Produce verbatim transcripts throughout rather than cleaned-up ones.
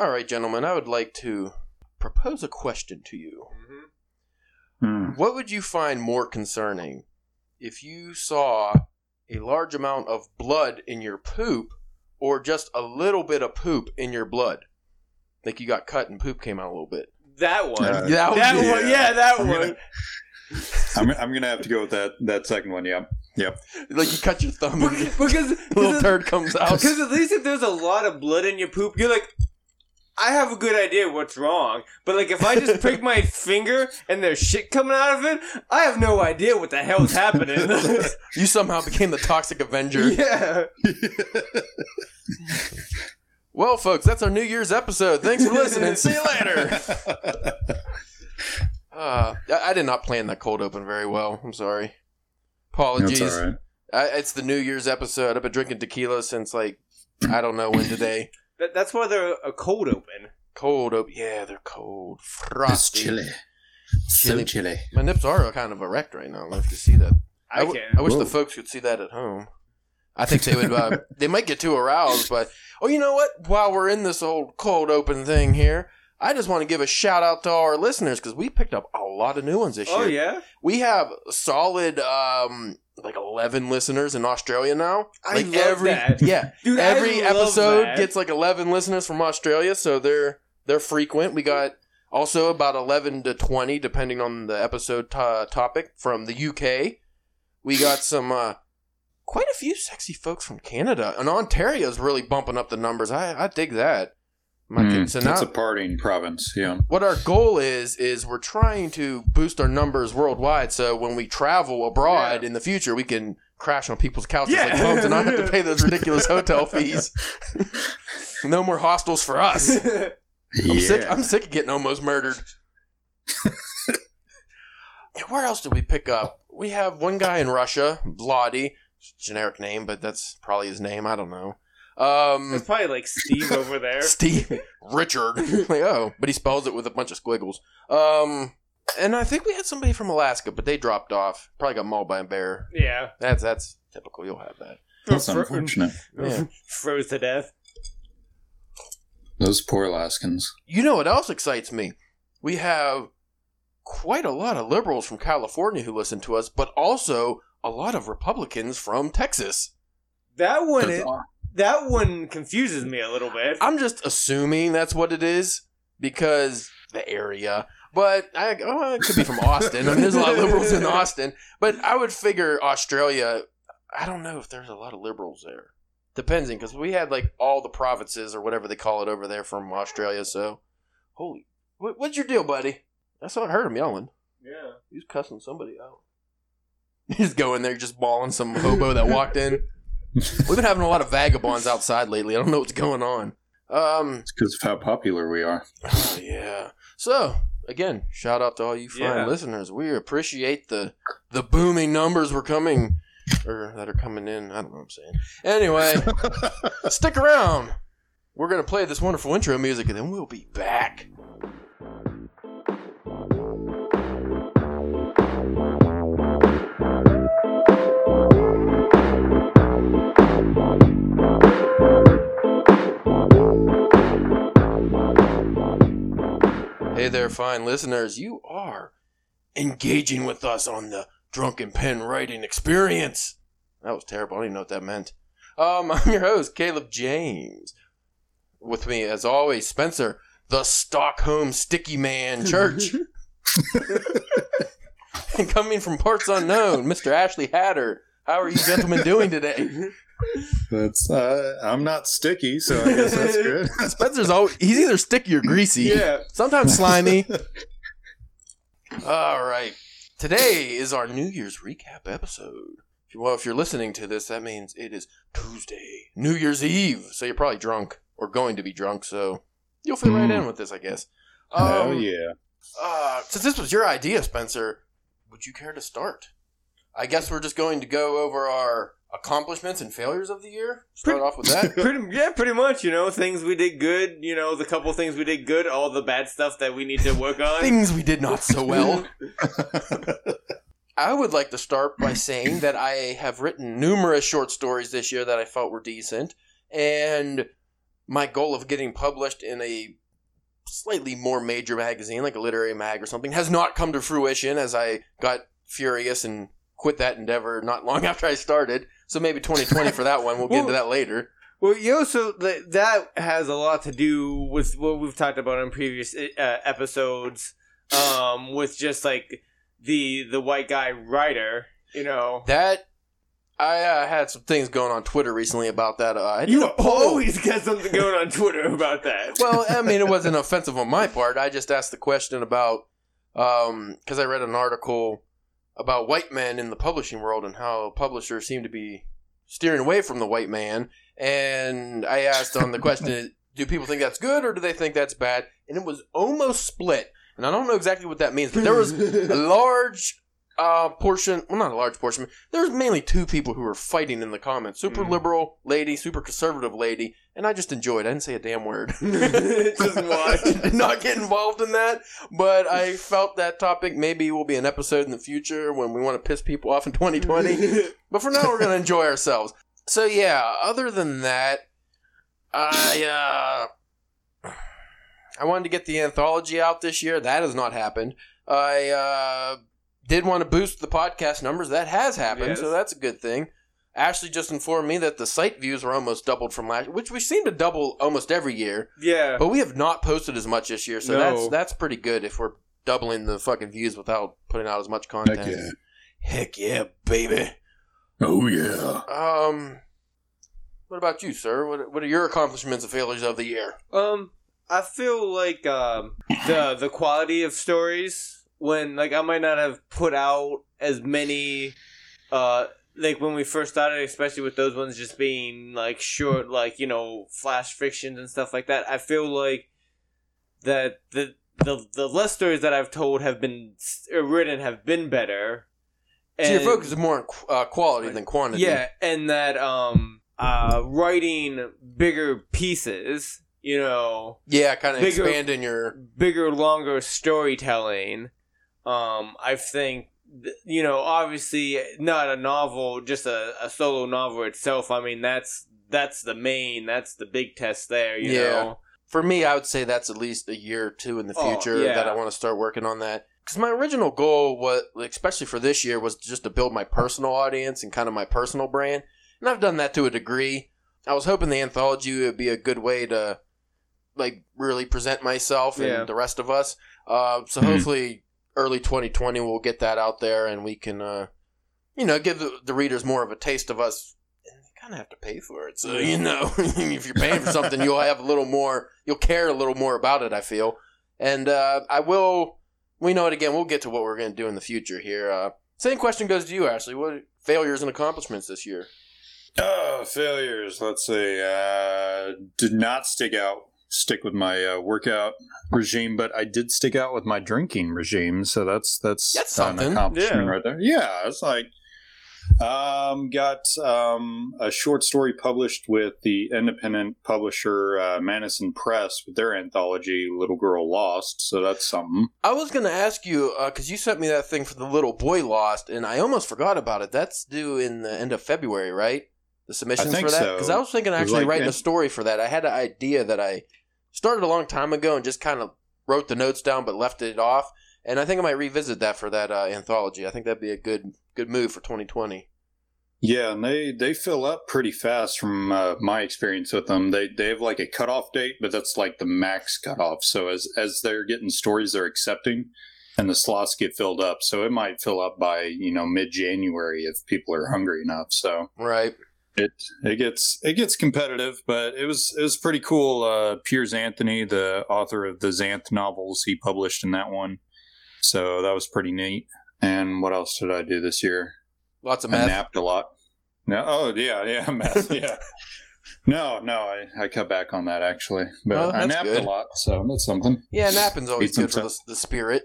All right, gentlemen, I would like to propose a question to you. Mm-hmm. Mm. What would you find more concerning? If you saw a large amount of blood in your poop or just a little bit of poop in your blood? Like you got cut and poop came out a little bit. That one. Uh, that one. That yeah. one. Yeah, that I'm one. Gonna, I'm, I'm going to have to go with that, that second one, yeah. Yep. Like you cut your thumb and because, a little turd comes out. Because at least if there's a lot of blood in your poop, you're like, I have a good idea what's wrong. But like if I just prick my finger and there's shit coming out of it, I have no idea what the hell's happening. You somehow became the Toxic Avenger. Yeah. Well, folks, that's our New Year's episode. Thanks for listening. See you later. Uh, I did not plan that cold open very well. I'm sorry. Apologies. That's all right. I, it's the New Year's episode. I've been drinking tequila since like, I don't know when today. That, that's why they're a cold open. Cold open. Yeah, they're cold. Frosty. It's chilly. Chilly. So chilly. My nips are kind of erect right now. I love to see that. I, I, w- I wish Whoa. the folks could see that at home. I think they would. Uh, they might get too aroused, but oh, you know what? While we're in this old cold open thing here, I just want to give a shout out to our listeners because we picked up a lot of new ones this year. Oh yeah, we have solid um, like eleven listeners in Australia now. I like love every, that. Yeah, dude, every I love episode that. Gets like eleven listeners from Australia, so they're they're frequent. We got also about eleven to twenty, depending on the episode to- topic, from the U K. We got some. Uh, Quite a few sexy folks from Canada. And Ontario's really bumping up the numbers. I, I dig that. My mm, kids, so that's now, a partying province, yeah. What our goal is, is we're trying to boost our numbers worldwide so when we travel abroad yeah. in the future, we can crash on people's couches yeah. like homes and not have to pay those ridiculous hotel fees. No more hostels for us. I'm, yeah. sick, I'm sick of getting almost murdered. Where else did we pick up? We have one guy in Russia, Vladi. Generic name, but that's probably his name. I don't know. Um, it's probably like Steve over there. Steve. Richard. Like, oh, but he spells it with a bunch of squiggles. Um, and I think we had somebody from Alaska, but they dropped off. Probably got mauled by a bear. Yeah. That's that's typical. You'll have that. That's unfortunate. Yeah. Froze to death. Those poor Alaskans. You know what else excites me? We have quite a lot of liberals from California who listen to us, but also a lot of Republicans from Texas. That one it, that one confuses me a little bit. I'm just assuming that's what it is because the area. But I, oh, it could be from Austin. I mean, there's a lot of liberals in Austin. But I would figure Australia, I don't know if there's a lot of liberals there. Depends, because we had like all the provinces or whatever they call it over there from Australia. So, holy, what, what's your deal, buddy? That's what I heard him yelling. Yeah. He's cussing somebody out. He's going there, just bawling some hobo that walked in. We've been having a lot of vagabonds outside lately. I don't know what's going on. Um, it's because of how popular we are. Oh, yeah. So, again, shout out to all you fine yeah. listeners. We appreciate the the booming numbers we're coming, or that are coming in. I don't know what I'm saying. Anyway, stick around. We're going to play this wonderful intro music, and then we'll be back. Hey there, fine listeners. You are engaging with us on the Drunken Pen Writing Experience. That was terrible. I don't even know what that meant. Um, I'm your host, Caleb James. With me, as always, Spencer, the Stockholm Sticky Man Church. And coming from parts unknown, Mister Ashley Hatter. How are you gentlemen doing today? That's uh, I'm not sticky, so I guess that's good. Spencer's always, he's either sticky or greasy. Yeah. Sometimes slimy. All right. Today is our New Year's recap episode. Well, if you're listening to this, that means it is Tuesday, New Year's Eve. So you're probably drunk or going to be drunk, so you'll fit mm. right in with this, I guess. Um, oh, yeah. Uh, since this was your idea, Spencer, would you care to start? I guess we're just going to go over our accomplishments and failures of the year. Start pretty, off with that. Pretty, yeah, pretty much. You know, things we did good. You know, the couple things we did good. All the bad stuff that we need to work on. Things we did not so well. I would like to start by saying that I have written numerous short stories this year that I felt were decent. And my goal of getting published in a slightly more major magazine, like a literary mag or something, has not come to fruition, as I got furious and quit that endeavor not long after I started. So maybe twenty twenty for that one. We'll get well, into that later. Well, you also, that has a lot to do with what we've talked about in previous uh, episodes, um, with just like the the white guy writer, you know. That, I uh, had some things going on Twitter recently about that. Uh, I you always got something going on Twitter about that. Well, I mean, it wasn't offensive on my part. I just asked the question about, um, because I read an article about white men in the publishing world and how publishers seem to be steering away from the white man. And I asked on the question, do people think that's good or do they think that's bad? And it was almost split. And I don't know exactly what that means, but there was a large uh, portion, well, not a large portion, but there was mainly two people who were fighting in the comments. Super mm. liberal lady, super conservative lady. And I just enjoyed it. I didn't say a damn word. Just not get involved in that. But I felt that topic maybe will be an episode in the future when we want to piss people off in twenty twenty. But for now, we're going to enjoy ourselves. So, yeah, other than that, I uh, I wanted to get the anthology out this year. That has not happened. I uh, did want to boost the podcast numbers. That has happened, yes. So that's a good thing. Ashley just informed me that the site views were almost doubled from last year, which we seem to double almost every year. Yeah. But we have not posted as much this year, so no. that's that's pretty good if we're doubling the fucking views without putting out as much content. Heck yeah. Heck yeah, baby. Oh, yeah. Um, what about you, sir? What What are your accomplishments and failures of the year? Um, I feel like um the the quality of stories, when, like, I might not have put out as many, uh, like, when we first started, especially with those ones just being, like, short, like, you know, flash fictions and stuff like that. I feel like that the the, the less stories that I've told have been written have been better. So your focus is more on uh, quality than quantity. Yeah, and that um, uh, writing bigger pieces, you know. Yeah, kind of expanding your... Bigger, longer storytelling. Um, I think, you know, obviously not a novel, just a, a solo novel itself. I mean, that's that's the main, that's the big test there, you yeah. know. For me, I would say that's at least a year or two in the future oh, yeah. that I want to start working on that. Because my original goal, was, especially for this year, was just to build my personal audience and kind of my personal brand. And I've done that to a degree. I was hoping the anthology would be a good way to, like, really present myself and yeah. the rest of us. Uh, so mm-hmm. hopefully early twenty twenty we'll get that out there and we can, uh, you know, give the, the readers more of a taste of us. And they kind of have to pay for it. So, you know, if you're paying for something, you'll have a little more, you'll care a little more about it, I feel. And uh, I will... We know it again. We'll get to what we're going to do in the future here. Uh, same question goes to you, Ashley. What failures and accomplishments this year? Oh, failures. Let's see. Uh, did not stick out. Stick with my uh, workout regime, but I did stick out with my drinking regime. So that's that's, that's something. An accomplishment yeah. right there. Yeah, it's like um, got um, a short story published with the independent publisher uh, Madison Press with their anthology Little Girl Lost, so that's something. I was going to ask you because uh, you sent me that thing for the Little Boy Lost, and I almost forgot about it. That's due in the end of February, right? The submissions for that, because so. I was thinking of actually like, writing and- a story for that. I had an idea that I started a long time ago and just kind of wrote the notes down but left it off. And I think I might revisit that for that uh, anthology. I think that'd be a good good move for twenty twenty. Yeah, and they, they fill up pretty fast from uh, my experience with them. They they have like a cutoff date, but that's like the max cutoff. So as, as they're getting stories they're accepting, and the slots get filled up. So it might fill up by, you know, mid-January if people are hungry enough. So right. It it gets it gets competitive, but it was it was pretty cool. Uh, Piers Anthony, the author of the Xanth novels, he published in that one. So that was pretty neat. And what else did I do this year? Lots of math. I napped a lot. No, oh yeah, yeah, math, yeah. No, no, I, I cut back on that actually, but oh, I napped good. a lot, so that's something. Yeah, napping's always good for ce- the, the spirit.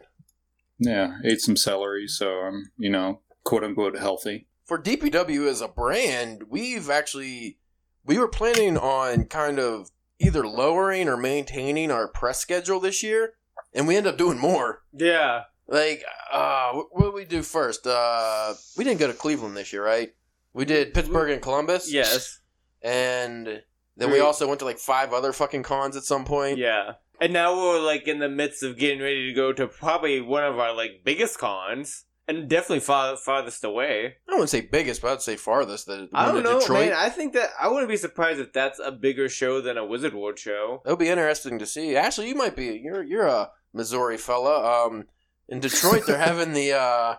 Yeah, ate some celery, so I'm you know quote unquote healthy. For D P W as a brand, we've actually we were planning on kind of either lowering or maintaining our press schedule this year. And we end up doing more. Yeah. Like, uh, what did we do first? Uh, we didn't go to Cleveland this year, right? We did Pittsburgh and Columbus. Yes. And Then we also went to like five other fucking cons at some point. Yeah. And now we're like in the midst of getting ready to go to probably one of our like biggest cons. And definitely far, farthest away. I wouldn't say biggest, but I'd say farthest. The I don't know, Detroit. Man. I think that I wouldn't be surprised if that's a bigger show than a Wizard World show. It'll be interesting to see. Actually, you might be. You're you're a Missouri fella. Um, in Detroit, they're having the uh,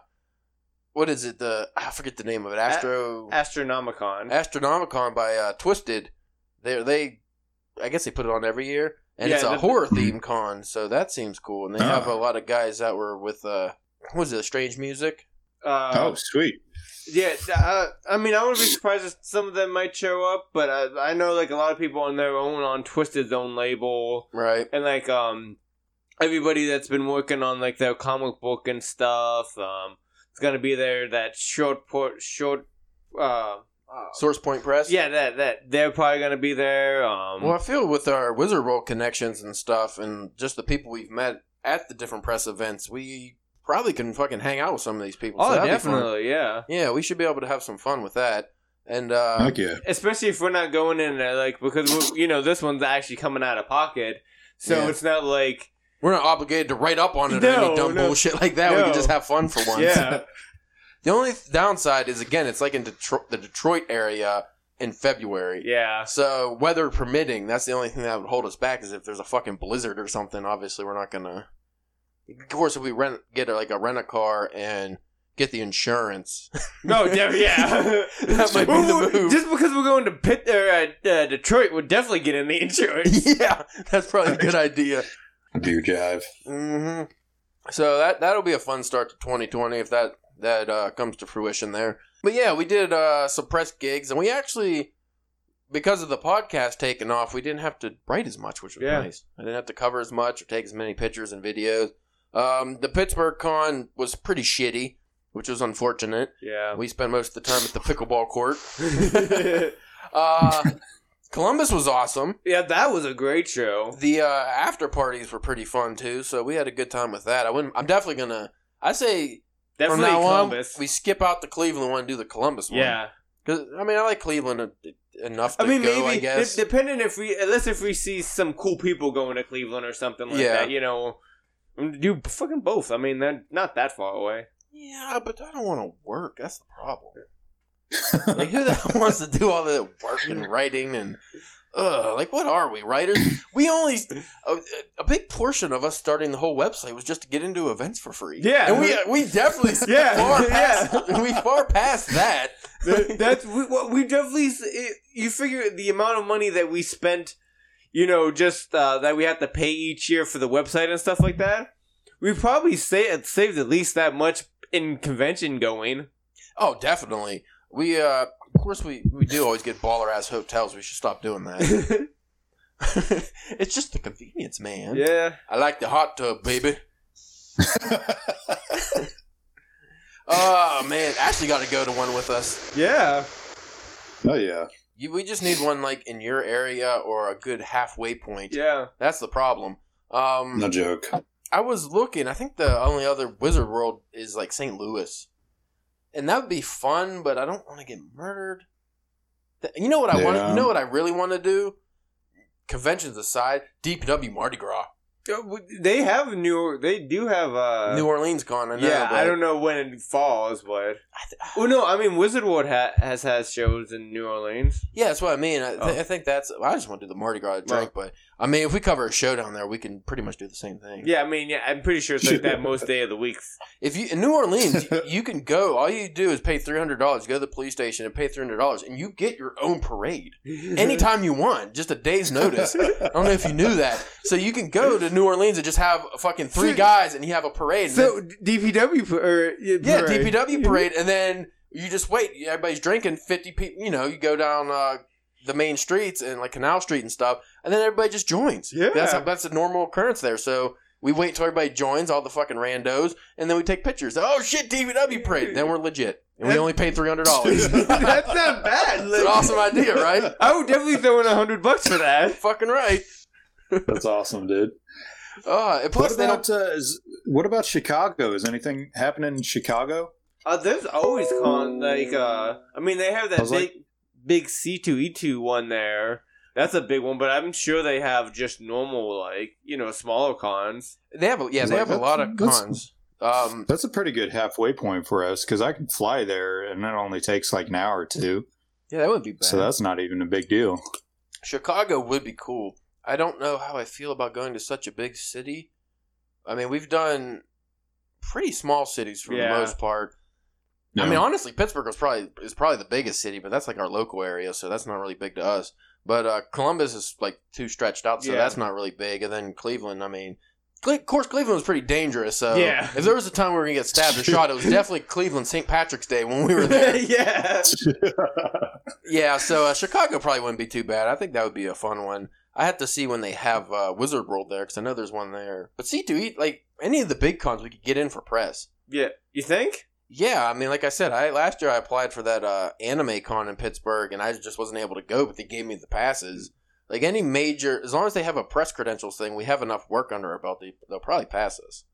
what is it? The I forget the name of it. Astro a- Astronomicon. Astronomicon by uh, Twisted. They they, I guess they put it on every year, and yeah, it's a the, horror the- theme con. So that seems cool, and they uh. have a lot of guys that were with. Uh, What was it? Strange Music? Uh, oh, sweet. Yeah, uh, I mean, I wouldn't be surprised if some of them might show up, but I, I know, like, a lot of people on their own, on Twisted's own label. Right. And, like, um, everybody that's been working on, like, their comic book and stuff, um, it's going to be there, that short, port, short, uh... Uh, Source Point Press? Yeah, that that they're probably going to be there. Um, well, I feel with our Wizard World connections and stuff, and just the people we've met at the different press events, we... probably can fucking hang out with some of these people. Oh, so definitely, yeah. Yeah, we should be able to have some fun with that. And, uh... Heck yeah. Especially if we're not going in there, like, because, we're, you know, this one's actually coming out of pocket. So yeah. It's not like... We're not obligated to write up on it no, or any dumb no, bullshit like that. No. We can just have fun for once. Yeah. The only downside is, again, it's like in Detro- the Detroit area in February. Yeah. So, weather permitting, that's the only thing that would hold us back is if there's a fucking blizzard or something. Obviously, we're not gonna... Of course, if we rent, get like a rent a car and get the insurance. No, yeah, yeah. That might well, be the move. Just because we're going to Pitt or uh, uh, Detroit, we'll definitely get in the insurance. Yeah, that's probably a good idea. Dear jive. Mm-hmm. So that that'll be a fun start to twenty twenty if that that uh, comes to fruition there. But yeah, we did uh, some press gigs, and we actually, because of the podcast taking off, we didn't have to write as much, which was yeah. nice. I didn't have to cover as much or take as many pictures and videos. Um, the Pittsburgh con was pretty shitty, which was unfortunate. Yeah. We spent most of the time at the pickleball court. uh, Columbus was awesome. Yeah, that was a great show. The uh, after parties were pretty fun, too, so we had a good time with that. I wouldn't, I'm definitely going to... I say definitely from now Columbus. On, we skip out the Cleveland one and do the Columbus one. Yeah. Cause, I mean, I like Cleveland enough to I mean, go, maybe, I guess. D- depending if we... Unless if we see some cool people going to Cleveland or something like yeah. that, you know... Do fucking both. I mean, they're not that far away. Yeah, but I don't want to work. That's the problem. Like, who the hell wants to do all that work and writing and... Ugh, like, what are we, writers? We only... A, a big portion of us starting the whole website was just to get into events for free. Yeah. And we we definitely... yeah, far past, yeah. We far past that. that that's... We, we definitely... You figure the amount of money that we spent... You know, just uh, that we have to pay each year for the website and stuff like that. We probably sa- saved at least that much in convention going. Oh, definitely. We, uh, of course, we, we do always get baller-ass hotels. We should stop doing that. It's just the convenience, man. Yeah. I like the hot tub, baby. Oh, man. Ashley got to go to one with us. Yeah. Oh, yeah. You, we just need one, like, in your area or a good halfway point. Yeah. That's the problem. Um, no joke. I was looking. I think the only other Wizard World is, like, Saint Louis. And that would be fun, but I don't want to get murdered. You know what I yeah. want? You know what I really want to do? Conventions aside, D P W Mardi Gras. They have New They do have uh, New Orleans con. I know, yeah, I don't know when it falls, but well, no, I mean Wizard World ha- has has shows in New Orleans. Yeah, that's what I mean. I, th- oh. I think that's. I just want to do the Mardi Gras drink, right. But I mean, if we cover a show down there, we can pretty much do the same thing. Yeah, I mean, yeah, I'm pretty sure it's like that most day of the week. If you in New Orleans, you can go. All you do is pay three hundred dollars. Go to the police station and pay three hundred dollars, and you get your own parade anytime you want, just a day's notice. I don't know if you knew that, so you can go to New Orleans and just have fucking three so, guys and you have a parade. So then, D P W or yeah, yeah parade. D P W parade, and then you just wait. Everybody's drinking. Fifty people, you know, you go down uh, the main streets and like Canal Street and stuff, and then everybody just joins. Yeah, that's that's a normal occurrence there. So we wait till everybody joins, all the fucking randos, and then we take pictures. Oh shit, D P W parade. Then we're legit. And we only paid three hundred dollars. That's not bad. It's an awesome idea, right? I would definitely throw in a hundred bucks for that. Fucking right. That's awesome, dude. Uh, and plus, what about, uh, is, what about Chicago? Is anything happening in Chicago? Uh, there's always con. Like, uh, I mean, they have that big, like, big C two E two one there. That's a big one, but I'm sure they have just normal, like, you know, smaller cons. They have, yeah, they like, have a lot of cons. That's, um, that's a pretty good halfway point for us, because I can fly there, and that only takes like an hour or two. Yeah, that wouldn't be bad. So that's not even a big deal. Chicago would be cool. I don't know how I feel about going to such a big city. I mean, we've done pretty small cities for yeah. the most part. No. I mean, honestly, Pittsburgh is probably is probably the biggest city, but that's like our local area, so that's not really big to us. But uh, Columbus is like too stretched out, so yeah. that's not really big. And then Cleveland, I mean, Cle- of course, Cleveland was pretty dangerous. So yeah. if there was a time we were going to get stabbed or shot, it was definitely Cleveland Saint Patrick's Day when we were there. yeah. yeah, so uh, Chicago probably wouldn't be too bad. I think that would be a fun one. I have to see when they have uh, Wizard World there, because I know there's one there. But C two E, like, any of the big cons we could get in for press. Yeah. You think? Yeah, I mean, like I said, I last year I applied for that uh, anime con in Pittsburgh, and I just wasn't able to go, but they gave me the passes. Like, any major, as long as they have a press credentials thing, we have enough work under our belt, they, they'll probably pass us.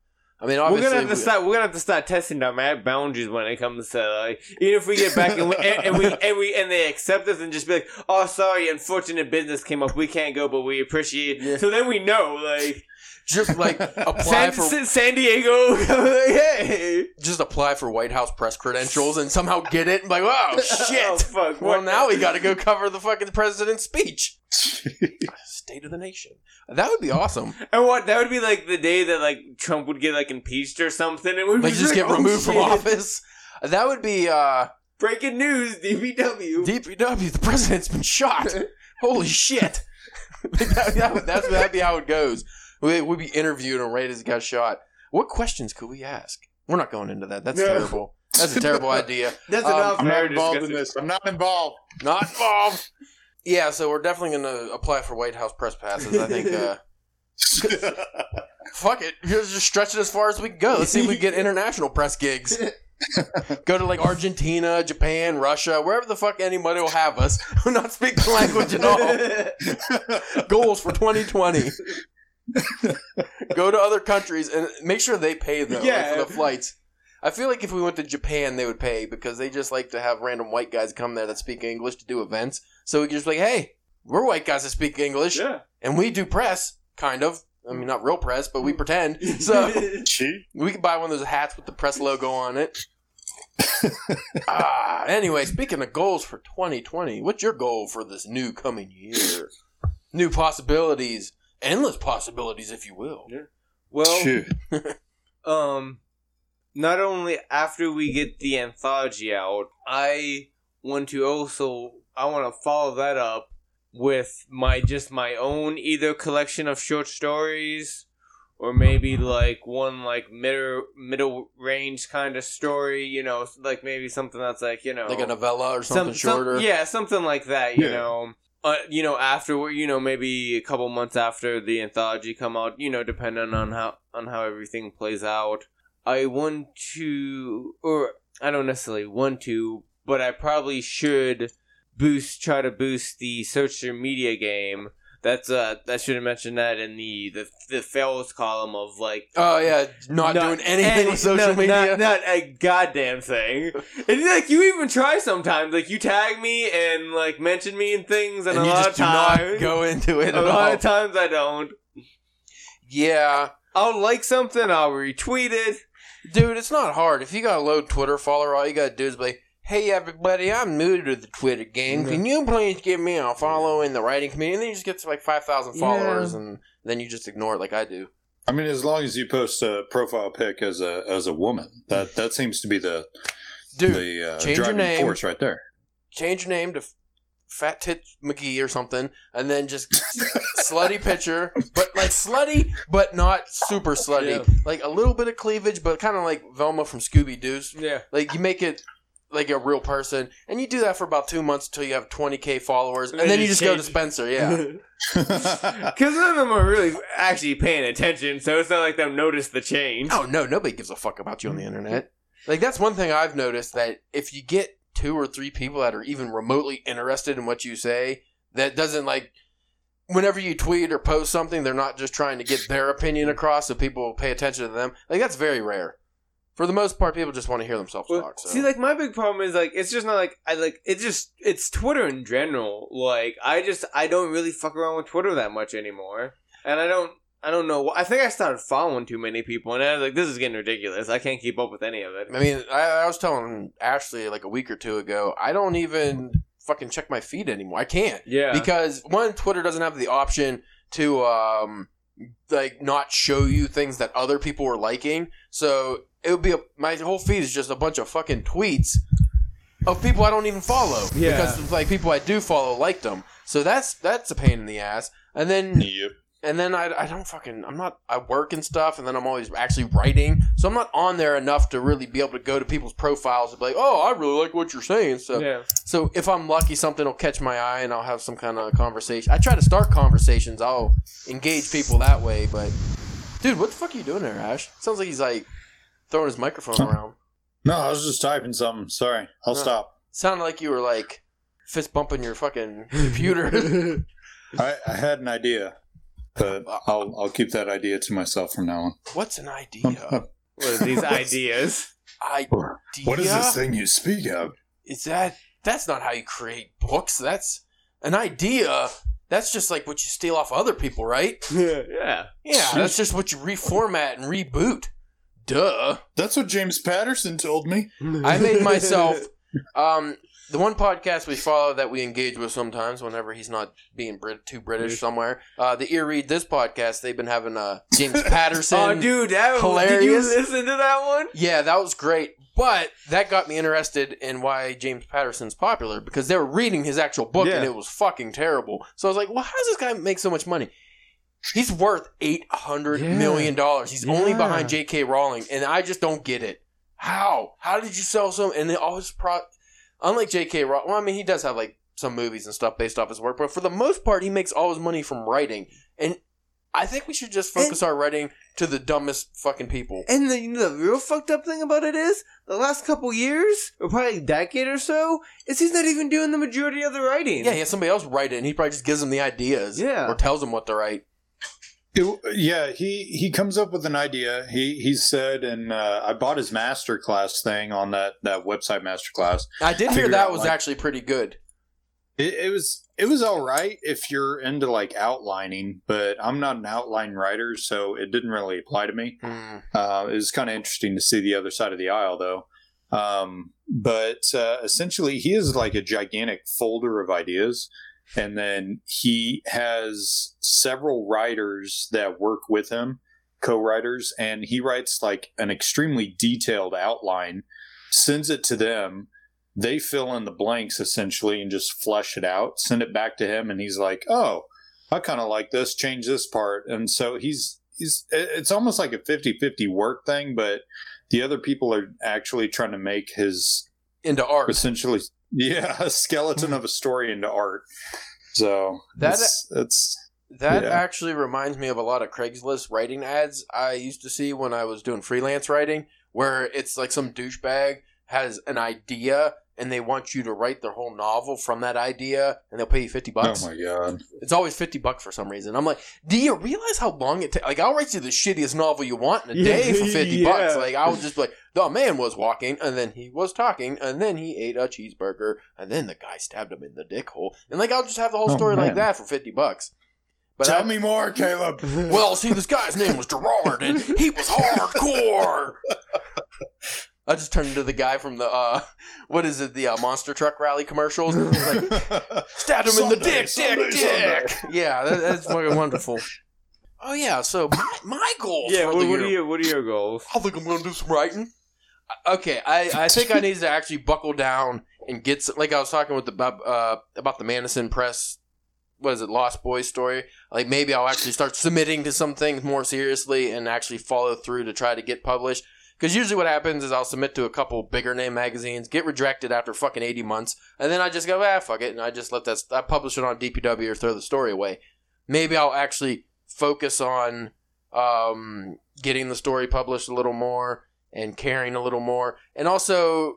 I mean, obviously, we're gonna have to start. We're gonna have to start testing our boundaries when it comes to, like, even if we get back and we and, and we and we and they accept us and just be like, "Oh, sorry, unfortunate business came up. We can't go, but we appreciate it." Yeah. So then we know, like, just like apply San, for San Diego. Hey, just apply for White House press credentials and somehow get it. And like, wow, shit. Oh, fuck, well, now we got to go cover the fucking president's speech. State of the nation. That would be awesome. And what that would be like the day that like Trump would get like impeached or something, and would like just like, get oh, removed shit. from office. That would be uh, breaking news. D P W. D P W. The president's been shot. Holy shit. that, that, that's that'd be how it goes. We, we'd be interviewed and right as he got shot. What questions could we ask? We're not going into that. That's no. terrible. That's a terrible idea. That's um, enough. I'm not involved disgusting. in this. I'm not involved. Not involved. Yeah, so we're definitely going to apply for White House press passes, I think. Uh, fuck it. Just stretch it as far as we can go. Let's see if we can get international press gigs. Go to, like, Argentina, Japan, Russia, wherever the fuck anybody will have us. We're not speaking the language at all. Goals for twenty twenty. Go to other countries and make sure they pay though yeah. like, for the flights. I feel like if we went to Japan, they would pay because they just like to have random white guys come there that speak English to do events. So we could just be like, hey, we're white guys that speak English, yeah. and we do press, kind of. I mean, not real press, but we pretend. So we could buy one of those hats with the press logo on it. ah, anyway, speaking of goals for twenty twenty, what's your goal for this new coming year? New possibilities. Endless possibilities, if you will. Yeah. Well, sure. um, not only after we get the anthology out, I want to also I want to follow that up with my just my own either collection of short stories or maybe like one like middle middle range kind of story. You know, like maybe something that's like you know like a novella or something some, shorter. Some, yeah, something like that. You yeah. know. Uh, you know, after you know, maybe a couple months after the anthology come out, you know, depending on how on how everything plays out, I want to, or I don't necessarily want to, but I probably should boost, try to boost the Searcher Media game. That's uh, I should have mentioned that in the the the fails column of like, oh yeah, not, not doing anything any, with social no, media, not, not a goddamn thing. And like you even try sometimes, like you tag me and like mention me and things, and, and a lot of times go into it. At a all. lot of times I don't. Yeah, I'll like something, I'll retweet it, dude. It's not hard if you got a low Twitter follower. All you gotta do is be like, hey everybody, I'm new to the Twitter game. Can you please give me a follow in the writing community? And then you just get to like five thousand followers, yeah. and then you just ignore it like I do. I mean, as long as you post a profile pic as a as a woman, that that seems to be the Dude, the uh, driving name, force right there. Change your name to Fat Tit McGee or something, and then just slutty picture, but like slutty, but not super slutty. Yeah. Like a little bit of cleavage, but kind of like Velma from Scooby-Doo. Yeah, like you make it. Like a real person, and you do that for about two months until you have twenty thousand followers, and, and then you just, just go to Spencer, yeah. Because none of them are really actually paying attention, so it's not like they'll notice the change. Oh, no, nobody gives a fuck about you on the internet. Like, that's one thing I've noticed, that if you get two or three people that are even remotely interested in what you say, that doesn't, like, whenever you tweet or post something, they're not just trying to get their opinion across so people will pay attention to them. Like, that's very rare. For the most part, people just want to hear themselves well, talk. So. See, like, my big problem is, like, it's just not, like, I, like, it's just, it's Twitter in general. Like, I just, I don't really fuck around with Twitter that much anymore. And I don't, I don't know. I think I started following too many people, and I was like, this is getting ridiculous. I can't keep up with any of it. I mean, I, I was telling Ashley, like, a week or two ago, I don't even fucking check my feed anymore. I can't. Yeah. Because, one, Twitter doesn't have the option to, um, like, not show you things that other people were liking. So... It would be a, my whole feed is just a bunch of fucking tweets of people I don't even follow. Yeah. Because like people I do follow liked them, so that's that's a pain in the ass. And then yep. and then I I don't fucking I'm not I work and stuff, and then I'm always actually writing, so I'm not on there enough to really be able to go to people's profiles and be like, oh, I really like what you're saying. So yeah. so if I'm lucky, something will catch my eye, and I'll have some kind of conversation. I try to start conversations. I'll engage people that way. But dude, what the fuck are you doing there, Ash? Sounds like he's like. Throwing his microphone around. No, I was just typing something. Sorry. I'll no. stop. Sounded like you were like fist bumping your fucking computer. I, I had an idea, but I'll I'll keep that idea to myself from now on. What's an idea? Um, uh, what are these ideas? Idea? What is this thing you speak of? Is that that's not how you create books. That's an idea. That's just like what you steal off other people, right? Yeah. Yeah. Yeah. That's just what you reformat and reboot. Duh. That's what James Patterson told me. I made myself... Um, the one podcast we follow that we engage with sometimes whenever he's not being Brit- too British somewhere, uh, the Ear Read This podcast, they've been having uh, James Patterson. Oh, dude, that was hilarious. Did you listen to that one? Yeah, that was great. But that got me interested in why James Patterson's popular, because they were reading his actual book, yeah. and it was fucking terrible. So I was like, well, how does this guy make so much money? He's worth eight hundred yeah. million dollars. He's yeah. only behind J K. Rowling, and I just don't get it. How? How did you sell some? And they always pro. Unlike J K. Rowling, well, I mean, he does have like some movies and stuff based off his work, but for the most part, he makes all his money from writing. And I think we should just focus and, our writing to the dumbest fucking people. And the, you know, the real fucked up thing about it is the last couple years, or probably a decade or so, is he's not even doing the majority of the writing. Yeah, he has somebody else write it, and he probably just gives them the ideas, yeah. or tells them what to write. It, yeah, he, he comes up with an idea. He he said, and uh, I bought his masterclass thing on that, that website masterclass. I did hear that was like, actually pretty good. It, it was it was all right if you're into like outlining, but I'm not an outline writer, so it didn't really apply to me. Mm. Uh, it was kind of interesting to see the other side of the aisle, though. Um, but uh, essentially, he is like a gigantic folder of ideas. And then he has several writers that work with him, co-writers, and he writes like an extremely detailed outline, sends it to them. They fill in the blanks essentially and just flesh it out, send it back to him. And he's like, oh, I kind of like this, change this part. And so he's, he's, it's almost like a fifty-fifty work thing, but the other people are actually trying to make his into art essentially. Yeah, a skeleton of a story into art. So that it's, it's that yeah. actually reminds me of a lot of Craigslist writing ads I used to see when I was doing freelance writing, where it's like some douchebag has an idea and they want you to write their whole novel from that idea, and they'll pay you fifty bucks. Oh my god, it's always fifty bucks for some reason. I'm like, do you realize how long it takes? Like, I'll write you the shittiest novel you want in a day for fifty yeah. bucks. Like, I was just like, the man was walking, and then he was talking, and then he ate a cheeseburger, and then the guy stabbed him in the dick hole. And like, I'll just have the whole oh, story man. Like that for fifty bucks. But Tell I, me more, Caleb. Well, see, this guy's name was Gerard, and he was hardcore. I just turned into the guy from the, uh, what is it, the uh, monster truck rally commercials. Like, stabbed him Sunday, in the dick, Sunday, dick, Sunday. dick. Yeah, that, that's fucking wonderful. Oh, yeah, so my, my goals. Yeah, what, what, year, are you, what are your goals? I think I'm going to do some writing. Okay, I, I think I need to actually buckle down and get some, like I was talking with the uh, about the Madison Press, what is it, Lost Boys story. Like, maybe I'll actually start submitting to some things more seriously and actually follow through to try to get published. Because usually what happens is I'll submit to a couple bigger name magazines, get rejected after fucking eighty months, and then I just go, ah, fuck it, and I just let that, I publish it on D P W or throw the story away. Maybe I'll actually focus on um, getting the story published a little more and caring a little more. And also,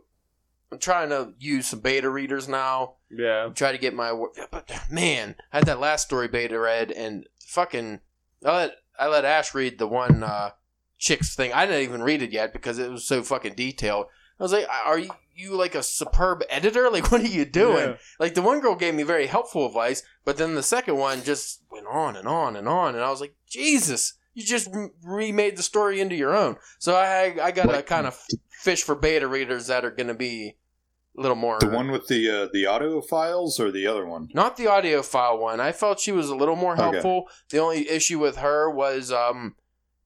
I'm trying to use some beta readers now. Yeah. Try to get my work. But man, I had that last story beta read, and fucking, I let, I let Ash read the one, uh, chick's thing. I didn't even read it yet because it was so fucking detailed. I was like, are you, you like a superb editor? Like, what are you doing? Yeah. Like, the one girl gave me very helpful advice, but then the second one just went on and on and on. And I was like, Jesus, you just remade the story into your own. So I I got to kind of fish for beta readers that are going to be a little more. The one with the uh, the audio files or the other one? Not the audio file one. I felt she was a little more helpful. Okay. The only issue with her was um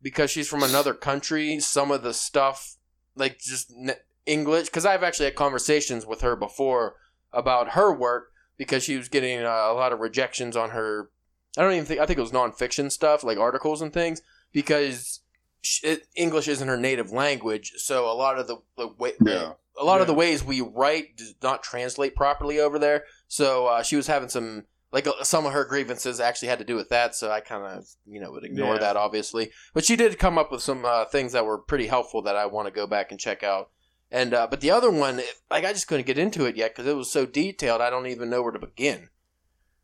because she's from another country, some of the stuff, like just... Ne- English, because I've actually had conversations with her before about her work because she was getting uh, a lot of rejections on her. I don't even think I think it was nonfiction stuff like articles and things because she, it, English isn't her native language. So a lot of the, the way, yeah. a lot yeah. of the ways we write does not translate properly over there. So uh, she was having some like uh, some of her grievances actually had to do with that. So I kind of you know would ignore yeah. that obviously, but she did come up with some uh, things that were pretty helpful that I want to go back and check out. And uh, but the other one, like I just couldn't get into it yet because it was so detailed. I don't even know where to begin.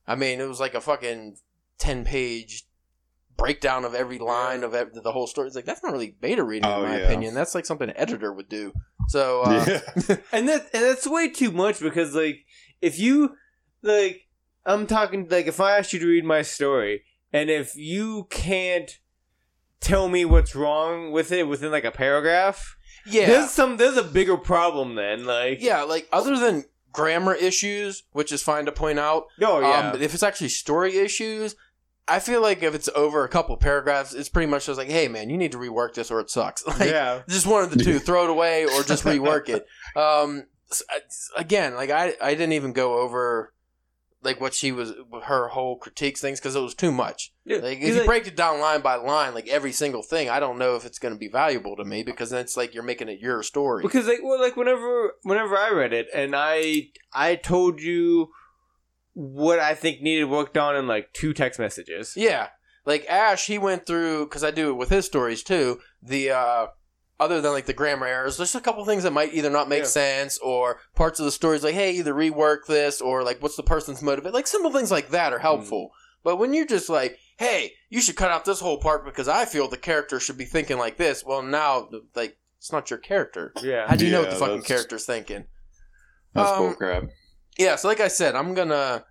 I mean, it was like a fucking ten-page breakdown of every line of every, the whole story. It's like that's not really beta reading, oh, in my yeah. opinion. That's like something an editor would do. So, uh, yeah. and that and that's way too much because like if you like, I'm talking like if I asked you to read my story, and if you can't tell me what's wrong with it within like a paragraph. Yeah, there's some. There's a bigger problem then. Like, yeah, like other than grammar issues, which is fine to point out. Oh yeah, um, but if it's actually story issues, I feel like if it's over a couple paragraphs, it's pretty much just like, hey man, you need to rework this or it sucks. Like, yeah, just one of the two. Throw it away or just rework it. Um, again, like I, I didn't even go over like what she was her whole critiques things because it was too much. Yeah, like if you like, break it down line by line, like every single thing, I don't know if it's going to be valuable to me because then it's like you're making it your story. Because like, well, like whenever whenever I read it and I I told you what I think needed worked on in like two text messages. Yeah, like Ash, he went through because I do it with his stories too. The uh, other than like the grammar errors, there's a couple things that might either not make yeah. sense or parts of the stories like hey, either rework this or like what's the person's motive. Like simple things like that are helpful. Mm. But when you're just like, hey, you should cut out this whole part because I feel the character should be thinking like this. Well, now, like, it's not your character. Yeah. How do you yeah, know what the fucking character's thinking? That's um, bullcrap. Yeah, so like I said, I'm going to...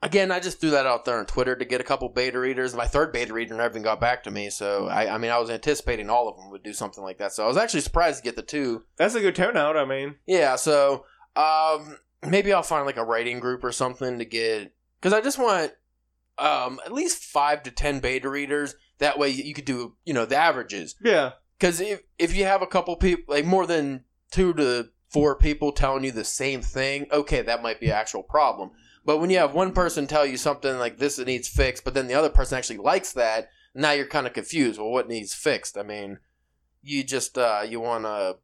Again, I just threw that out there on Twitter to get a couple beta readers. My third beta reader never even got back to me, so I, I mean, I was anticipating all of them would do something like that. So I was actually surprised to get the two. That's a good turnout, I mean. Yeah, so um, maybe I'll find like a writing group or something to get... Because I just want... Um, at least five to ten beta readers. That way you could do, you know, the averages. Yeah. Because if, if you have a couple people, like more than two to four people telling you the same thing, okay, that might be an actual problem. But when you have one person tell you something like this, it needs fixed, but then the other person actually likes that, now you're kind of confused. Well, what needs fixed? I mean, you just, uh, you want to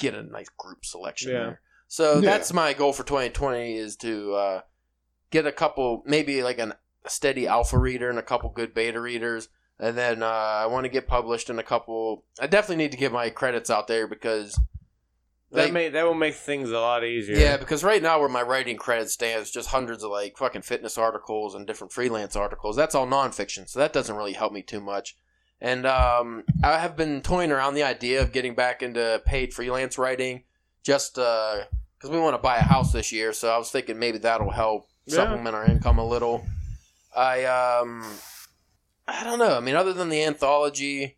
get a nice group selection yeah. there. So yeah. that's my goal for twenty twenty is to uh, get a couple, maybe like an a steady alpha reader and a couple good beta readers, and then uh, I want to get published in a couple. I definitely need to get my credits out there because they, that may that will make things a lot easier. Yeah, because right now where my writing credit stands, just hundreds of like fucking fitness articles and different freelance articles. That's all nonfiction, so that doesn't really help me too much. And um, I have been toying around the idea of getting back into paid freelance writing, just because uh, we want to buy a house this year. So I was thinking maybe that'll help yeah. supplement our income a little. I um, I don't know. I mean, other than the anthology,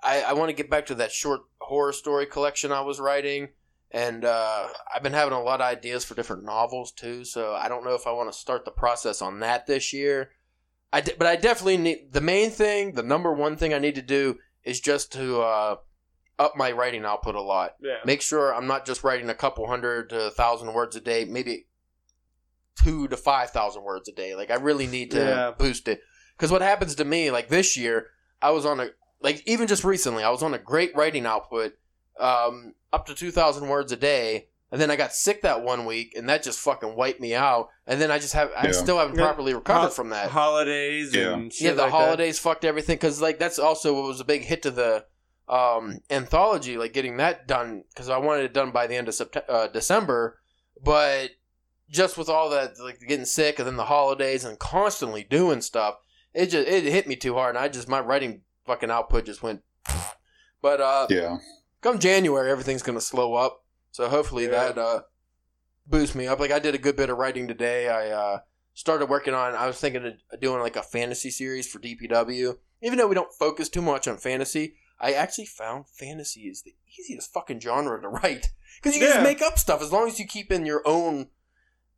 I, I want to get back to that short horror story collection I was writing, and uh, I've been having a lot of ideas for different novels too. So I don't know if I want to start the process on that this year. I de- but I definitely need the main thing. The number one thing I need to do is just to uh, up my writing output a lot. Yeah. Make sure I'm not just writing a couple hundred to a thousand words a day. Maybe. Two to five thousand words a day. Like I really need to yeah. boost it because what happens to me, like this year, I was on a like even just recently, I was on a great writing output, um, up to two thousand words a day, and then I got sick that one week, and that just fucking wiped me out. And then I just have yeah. I still haven't yeah. properly recovered Ho- from that. Holidays yeah. and shit yeah, the like holidays that. Fucked everything because like that's also what was a big hit to the um anthology, like getting that done because I wanted it done by the end of September, uh, December, but. Just with all that, like getting sick and then the holidays and constantly doing stuff, it just it hit me too hard, and I just my writing fucking output just went. Pfft. But uh, yeah, come January, everything's going to slow up. So hopefully yeah. that uh, boosts me up. Like I did a good bit of writing today. I uh, started working on, I was thinking of doing like a fantasy series for D P W. Even though we don't focus too much on fantasy, I actually found fantasy is the easiest fucking genre to write. Because you yeah. just make up stuff as long as you keep in your own...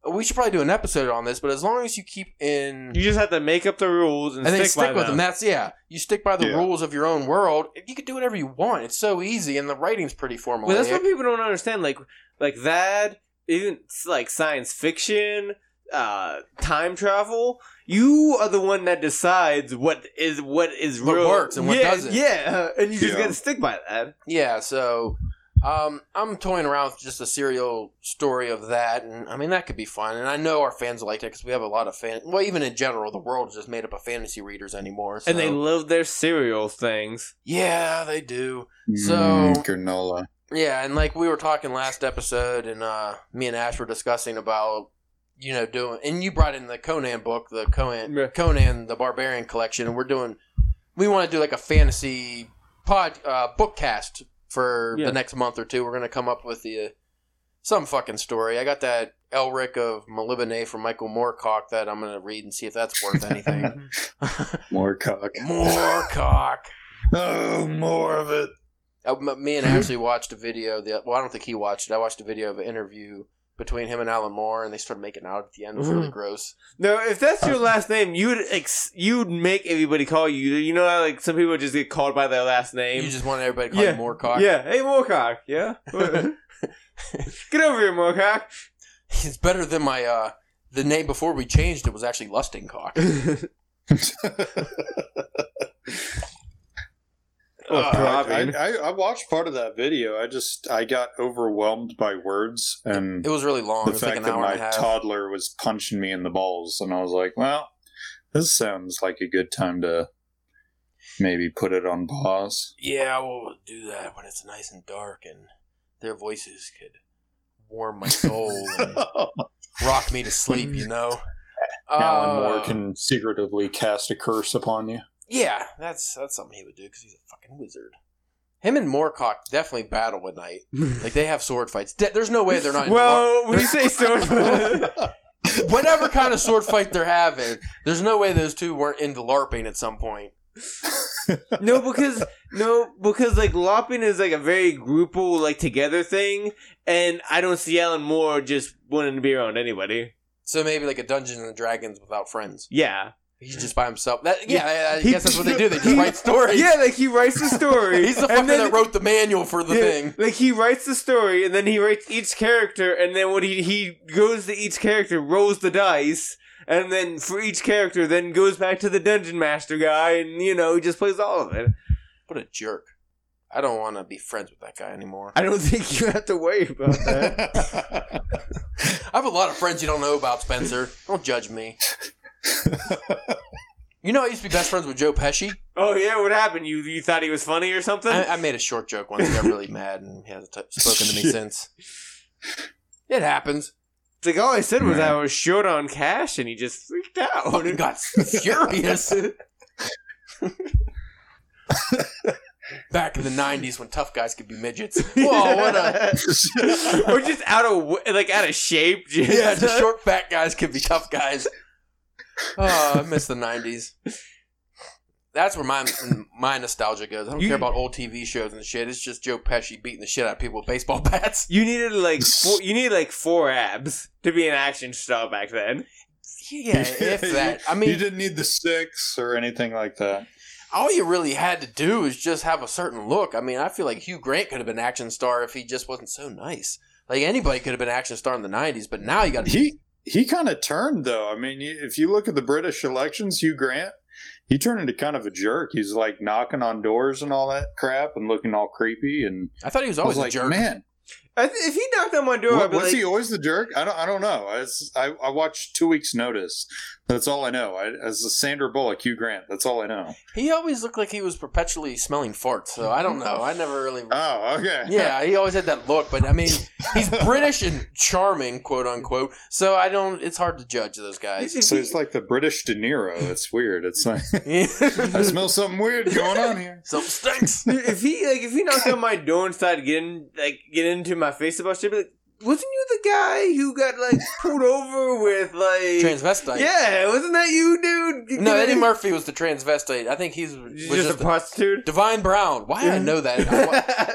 We should probably do an episode on this, but as long as you keep in... You just have to make up the rules and, and stick, then stick by with them. them. That's, yeah. You stick by the yeah. rules of your own world. You can do whatever you want. It's so easy, and the writing's pretty formal. Well, that's what people don't understand. Like, like that, even like science fiction, uh, time travel... You are the one that decides what is what is what real. works and what yeah, doesn't. Yeah, and you just yeah. got to stick by that. Yeah, so um, I'm toying around with just a serial story of that, and I mean that could be fun. And I know our fans like that because we have a lot of fans. Well, even in general, the world is just made up of fantasy readers anymore. So. And they love their serial things. Yeah, they do. Mm, so granola. Yeah, and like we were talking last episode, and uh, me and Ash were discussing about. You know, doing, and you brought in the Conan book, the Conan, yeah. Conan the Barbarian collection, and we're doing, we want to do like a fantasy pod uh, bookcast for yeah. the next month or two. We're going to come up with the, uh, some fucking story. I got that Elric of Malibane from Michael Moorcock that I'm going to read and see if that's worth anything. Moorcock. Moorcock. Oh, more of it. Uh, me and Ashley watched a video. The, well, I don't think he watched it. I watched a video of an interview between him and Alan Moore, and they started making out at the end. It was really gross. No, if that's your last name, you'd ex- you'd make everybody call you. You know how like some people just get called by their last name. You just want everybody to call yeah. you Moorcock. Yeah, hey Moorcock. Yeah, get over here, Moorcock. It's better than my uh, the name before we changed. It was actually Lustingcock. Uh, I, I, I watched part of that video. I just I got overwhelmed by words, and it was really long. The it was fact like an that hour my and a half. Toddler was punching me in the balls, and I was like, "Well, this sounds like a good time to maybe put it on pause." Yeah, we'll do that when it's nice and dark, and their voices could warm my soul and rock me to sleep. You know, Alan uh, Moore can secretively cast a curse upon you. Yeah, that's that's something he would do because he's a fucking wizard. Him and Moorcock definitely battle at night. Like, they have sword fights. De- there's no way they're not in Well, war- we say sword fight. Whatever kind of sword fight they're having, there's no way those two weren't into LARPing at some point. no, because, no, because, like, LARPing is, like, a very groupal, like, together thing, and I don't see Alan Moore just wanting to be around anybody. So maybe, like, a Dungeons and Dragons without friends. Yeah. He's just by himself. That, yeah, I, I he, guess that's what they do. They just he, write stories. Yeah, like he writes the story. He's the fucker that wrote the manual for the yeah, thing. Like he writes the story, and then he writes each character, and then when he, he goes to each character, rolls the dice, and then for each character, then goes back to the dungeon master guy, and, you know, he just plays all of it. What a jerk. I don't want to be friends with that guy anymore. I don't think you have to worry about that. I have a lot of friends you don't know about, Spencer. Don't judge me. You know I used to be best friends with Joe Pesci. Oh yeah, what happened? You you thought he was funny or something? I, I made a short joke once. I got really mad, and he hasn't t- spoken to me since. It happens. It's like all I said was I was short on cash, and he just freaked out. Oh, he got furious. Back in the nineties, when tough guys could be midgets. Whoa, what a... Or just out of like out of shape. Just. Yeah, the short fat guys could be tough guys. Oh, I miss the nineties. That's where my my nostalgia goes. I don't you, care about old T V shows and shit. It's just Joe Pesci beating the shit out of people with baseball bats. You needed like four, you needed like four abs to be an action star back then. Yeah, if that. I mean, you didn't need the six or anything like that. All you really had to do is just have a certain look. I mean, I feel like Hugh Grant could have been an action star if he just wasn't so nice. Like anybody could have been an action star in the nineties, but now you got to be. He kind of turned, though. I mean, if you look at the British elections, Hugh Grant, he turned into kind of a jerk. He's, like, knocking on doors and all that crap and looking all creepy. And I thought he was always was a like, jerk. Man, I th- if he knocked on my door, what, I'd be was like, he always the jerk? I don't. I don't know. I, was, I, I watched Two Weeks Notice. That's all I know. I, as a Sandra Bullock, Hugh Grant. That's all I know. He always looked like he was perpetually smelling farts. So I don't know. I never really. Oh, okay. Yeah, he always had that look. But I mean, he's British and charming, quote unquote. So I don't. It's hard to judge those guys. So he's like the British De Niro. It's weird. It's like I smell something weird going on here. Something stinks. If he like, if he knocked on my door and started getting like get into my face about shit, be like, wasn't you the guy who got like pulled over with like transvestite? Yeah, wasn't that you, dude? You no, Eddie me? Murphy was the transvestite. I think he's was just, just a prostitute. Divine Brown. Why yeah. I know that?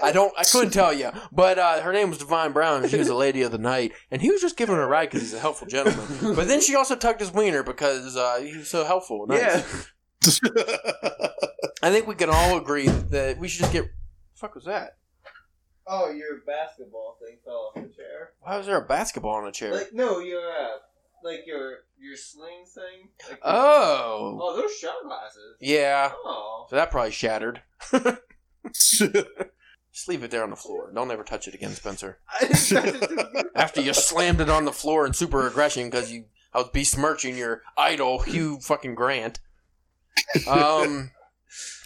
I, I don't. I couldn't tell you. But uh, her name was Divine Brown. And she was a lady of the night, and he was just giving her a ride because he's a helpful gentleman. But then she also tugged his wiener because uh, he was so helpful. Nice. Yeah. I think we can all agree that we should just get. What the fuck was that? Oh, your basketball thing fell off the chair. Why was there a basketball on a chair? Like no, your uh, like your your sling thing. Like oh, your, oh, those shot glasses. Yeah. Oh, so that probably shattered. Just leave it there on the floor. Don't ever touch it again, Spencer. After you slammed it on the floor in super aggression because you, I was besmirching your idol Hugh fucking Grant. Um.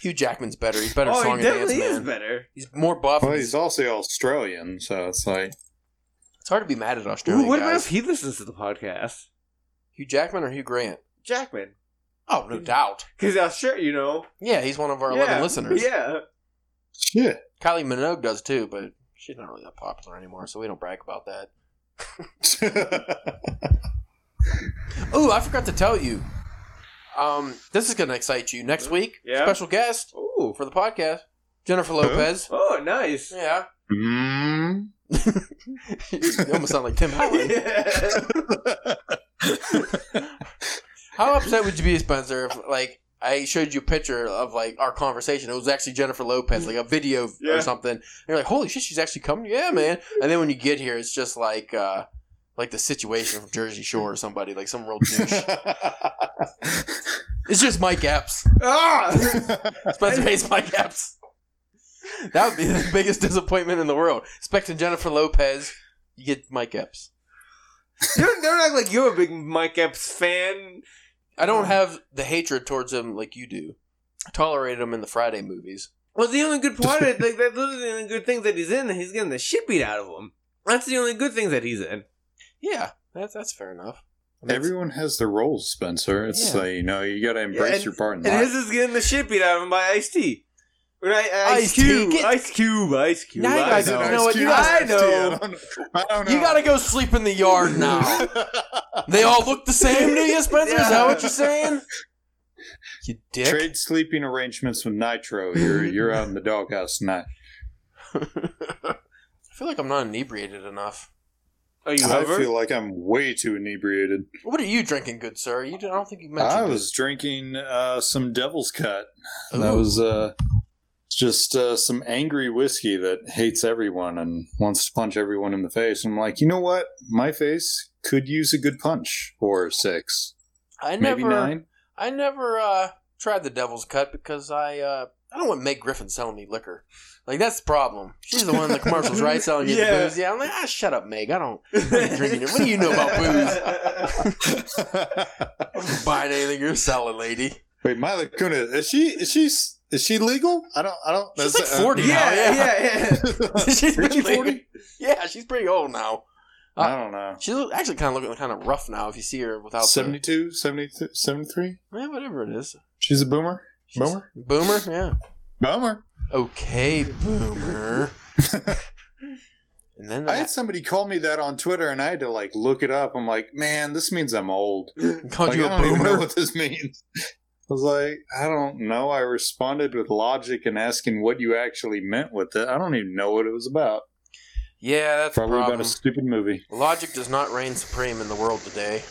Hugh Jackman's better. He's better oh, song he and dance man. Is better. He's more buff. Well, he's also Australian, so it's like it's hard to be mad at Australian Ooh, what guys. What about if he listens to the podcast? Hugh Jackman or Hugh Grant? Jackman. Oh, no doubt. Because I'm sure you know. Yeah, he's one of our yeah. eleven listeners. Yeah. Shit. Kylie Minogue does too, but she's not really that popular anymore, so we don't brag about that. Oh, I forgot to tell you. Um, this is going to excite you. Next week, yeah. special guest Ooh. For the podcast, Jennifer Lopez. Oh, nice. Yeah. Mm. You almost sound like Tim Allen. Yeah. How upset would you be, Spencer, if like I showed you a picture of like our conversation? It was actually Jennifer Lopez, like a video yeah. or something. And you're like, holy shit, she's actually coming? Yeah, man. And then when you get here, it's just like... Uh, Like the situation from Jersey Shore or somebody, like some real douche. It's just Mike Epps. Ah! Spencer hates Mike Epps. That would be the biggest disappointment in the world. Expecting Jennifer Lopez, you get Mike Epps. Don't act like you're a big Mike Epps fan. I don't have the hatred towards him like you do. I tolerated him in the Friday movies. Well, the only good part of it, like, that's literally the only good thing that he's in, that he's getting the shit beat out of him. That's the only good thing that he's in. Yeah, that's that's fair enough. I mean, everyone has their roles, Spencer. It's yeah. like, you know, you got to embrace yeah, and, your part in life. And his is getting the shit beat out of him by Ice T. Right? Ice, Ice Cube, get... Ice Cube, Ice Cube. Now you guys know, know what you guys I know. I don't know. You got to go sleep in the yard now. They all look the same to you, Spencer? Yeah. Is that what you're saying? You dick. Trade sleeping arrangements with Nitro. You're you're out in the doghouse tonight. I feel like I'm not inebriated enough. Are you I over? feel like I'm way too inebriated. What are you drinking, good sir? You I don't think you mentioned I was it. drinking uh, some Devil's Cut. Ooh. That was uh, just uh, some angry whiskey that hates everyone and wants to punch everyone in the face. And I'm like, you know what? My face could use a good punch or six. I never, Maybe nine. I never uh, tried the Devil's Cut because I... Uh, I don't want Meg Griffin selling me liquor. Like, that's the problem. She's the one in the commercials, right? Selling you yeah. the booze. Yeah, I'm like, ah, shut up, Meg. I don't like drinking it. What do you know about booze? I'm not buying anything you're selling, lady. Wait, Mila Kunis, is she, is she, is she legal? I don't, I don't. She's that's, like forty uh, now. Yeah, yeah, yeah. She's really forty? Yeah, she's pretty old now. Uh, I don't know. She's actually kind of looking kind of rough now if you see her without seventy-two, seventy-three? seventy-three? Yeah, whatever it is. She's a boomer? She's Boomer? Boomer, yeah. Boomer. Okay, Boomer. And then I had somebody call me that on Twitter, and I had to, like, look it up. I'm like, man, this means I'm old. Called like, you a I don't boomer? Even know what this means. I was like, I don't know. I responded with logic and asking what you actually meant with it. I don't even know what it was about. Yeah, that's Probably a problem. about a stupid movie. Logic does not reign supreme in the world today.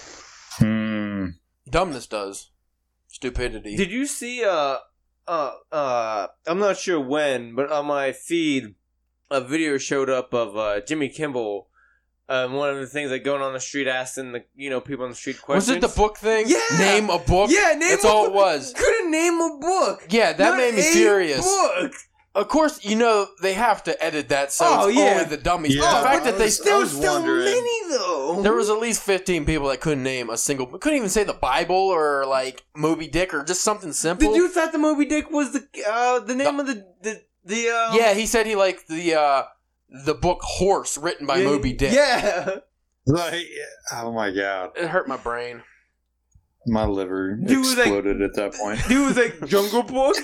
Hmm. Dumbness does. Stupidity. Did you see, uh, uh, uh, I'm not sure when, but on my feed, a video showed up of, uh, Jimmy Kimmel, um, one of the things like going on the street asking the, you know, people on the street questions. Was it the book thing? Yeah! Name a book? Yeah, name That's a book. That's all it was. Couldn't name a book. Yeah, that not made me furious. Book. Of course, you know, they have to edit that, so oh, it's yeah. only the dummies. Yeah. Oh, the fact that they still was so many, though. There was at least fifteen people that couldn't name a single... Couldn't even say the Bible or, like, Moby Dick or just something simple. The dude thought the Moby Dick was the uh, the name the, of the... the, the uh, yeah, he said he liked the, uh, the book Horse written by yeah, Moby Dick. Yeah. Like, oh, my God. It hurt my brain. My liver dude exploded like, at that point. Dude was like, Jungle Book?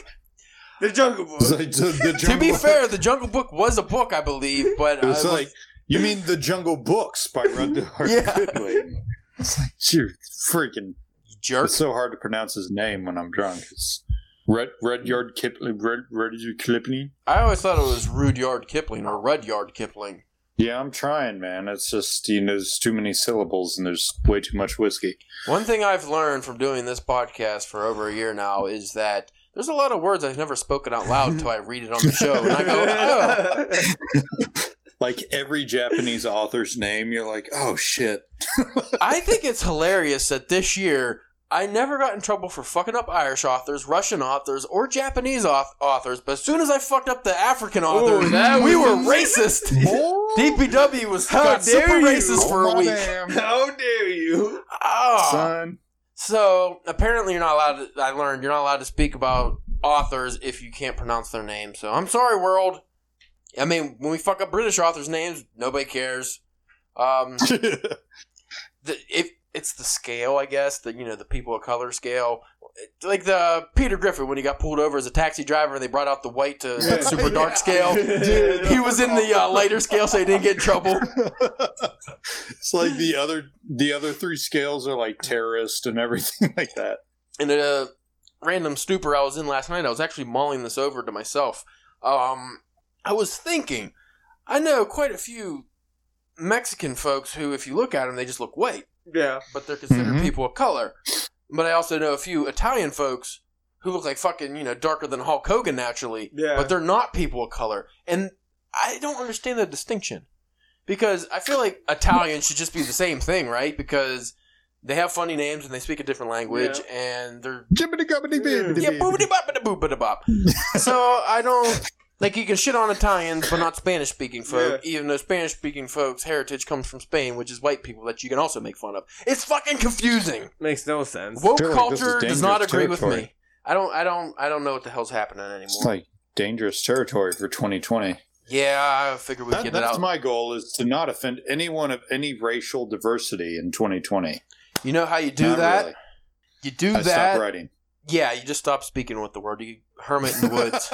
The Jungle Book. Like, the, the Jungle to be Book. Fair, the Jungle Book was a book, I believe, but it was, I was like, you mean the Jungle Books by Rudyard yeah. Kipling? It's like, you freaking you jerk! It's so hard to pronounce his name when I'm drunk. It's Red Rudyard Kipling. Red Rudyard Kipling. I always thought it was Rudyard Kipling or Rudyard Kipling. Yeah, I'm trying, man. It's just, you know, there's too many syllables and there's way too much whiskey. One thing I've learned from doing this podcast for over a year now is that there's a lot of words I've never spoken out loud until I read it on the show, and I go, oh. Like every Japanese author's name, you're like, oh, shit. I think it's hilarious that this year I never got in trouble for fucking up Irish authors, Russian authors, or Japanese authors, but as soon as I fucked up the African authors, oh, we were racist. Oh. D P W was got super you? Racist oh, for a week. Damn. How dare you, oh. son. So, apparently you're not allowed to, I learned, you're not allowed to speak about authors if you can't pronounce their name. So, I'm sorry, world. I mean, when we fuck up British authors' names, nobody cares. Um, the, if, it's the scale, I guess, the, you know, the people of color scale. Like the Peter Griffin, when he got pulled over as a taxi driver and they brought out the white to yeah, super dark yeah. scale. Dude, he was in the uh, lighter scale, so he didn't get in trouble. It's like the other the other three scales are like terrorist and everything like that. In a random stupor I was in last night, I was actually mulling this over to myself. Um, I was thinking, I know quite a few Mexican folks who, if you look at them, they just look white. Yeah. But they're considered mm-hmm. people of color. But I also know a few Italian folks who look like fucking, you know, darker than Hulk Hogan naturally. Yeah. But they're not people of color. And I don't understand the distinction. Because I feel like Italians should just be the same thing, right? Because they have funny names and they speak a different language. Yeah. And they're... So I don't... Like, you can shit on Italians, but not Spanish-speaking folk, yeah. even though Spanish-speaking folks' heritage comes from Spain, which is white people that you can also make fun of. It's fucking confusing. Makes no sense. Woke like culture does not agree territory. With me. I don't, I don't, I don't know what the hell's happening anymore. It's like dangerous territory for twenty twenty. Yeah, I figured we'd that, get it out. That's my goal, is to not offend anyone of any racial diversity in twenty twenty. You know how you do not that? Really. You do I that. Stop writing. Yeah, you just stop speaking with the word. You hermit in the woods.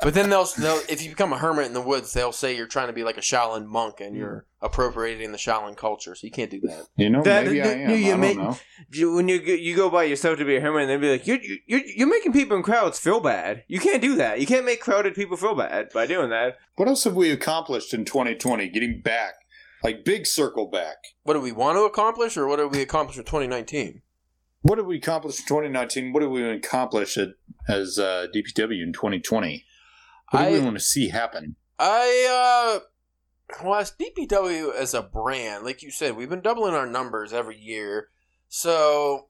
But then they'll, they'll, if you become a hermit in the woods, they'll say you're trying to be like a Shaolin monk and you're appropriating the Shaolin culture. So you can't do that. You know, that, maybe that, I am. You, I don't make, know. You, when you you go by yourself to be a hermit, and they'll be like, you're, you're, you're making people in crowds feel bad. You can't do that. You can't make crowded people feel bad by doing that. What else have we accomplished in twenty twenty? Getting back. Like, big circle back. What do we want to accomplish, or what did we accomplish in twenty nineteen? What did we accomplish in twenty nineteen? What did we accomplish at, as uh, D P W in twenty twenty? What do I, we want to see happen? I, uh, well, as D P W as a brand, like you said, we've been doubling our numbers every year. So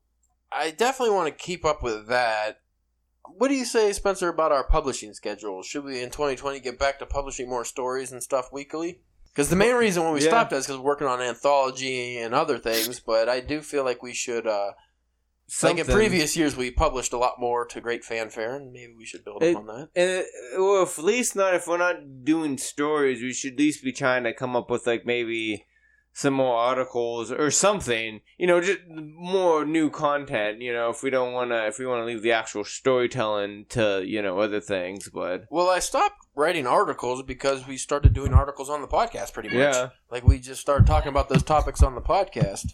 I definitely want to keep up with that. What do you say, Spencer, about our publishing schedule? Should we, in twenty twenty, get back to publishing more stories and stuff weekly? Because the main reason when we yeah. stopped is because we're working on anthology and other things. But I do feel like we should... Uh, Something. Like in previous years, we published a lot more to great fanfare, and maybe we should build upon that. And well, if at least not if we're not doing stories, we should at least be trying to come up with like maybe some more articles or something. You know, just more new content. You know, if we don't want to, if we want to leave the actual storytelling to, you know, other things. But well, I stopped writing articles because we started doing articles on the podcast, pretty much. Yeah, like we just started talking about those topics on the podcast.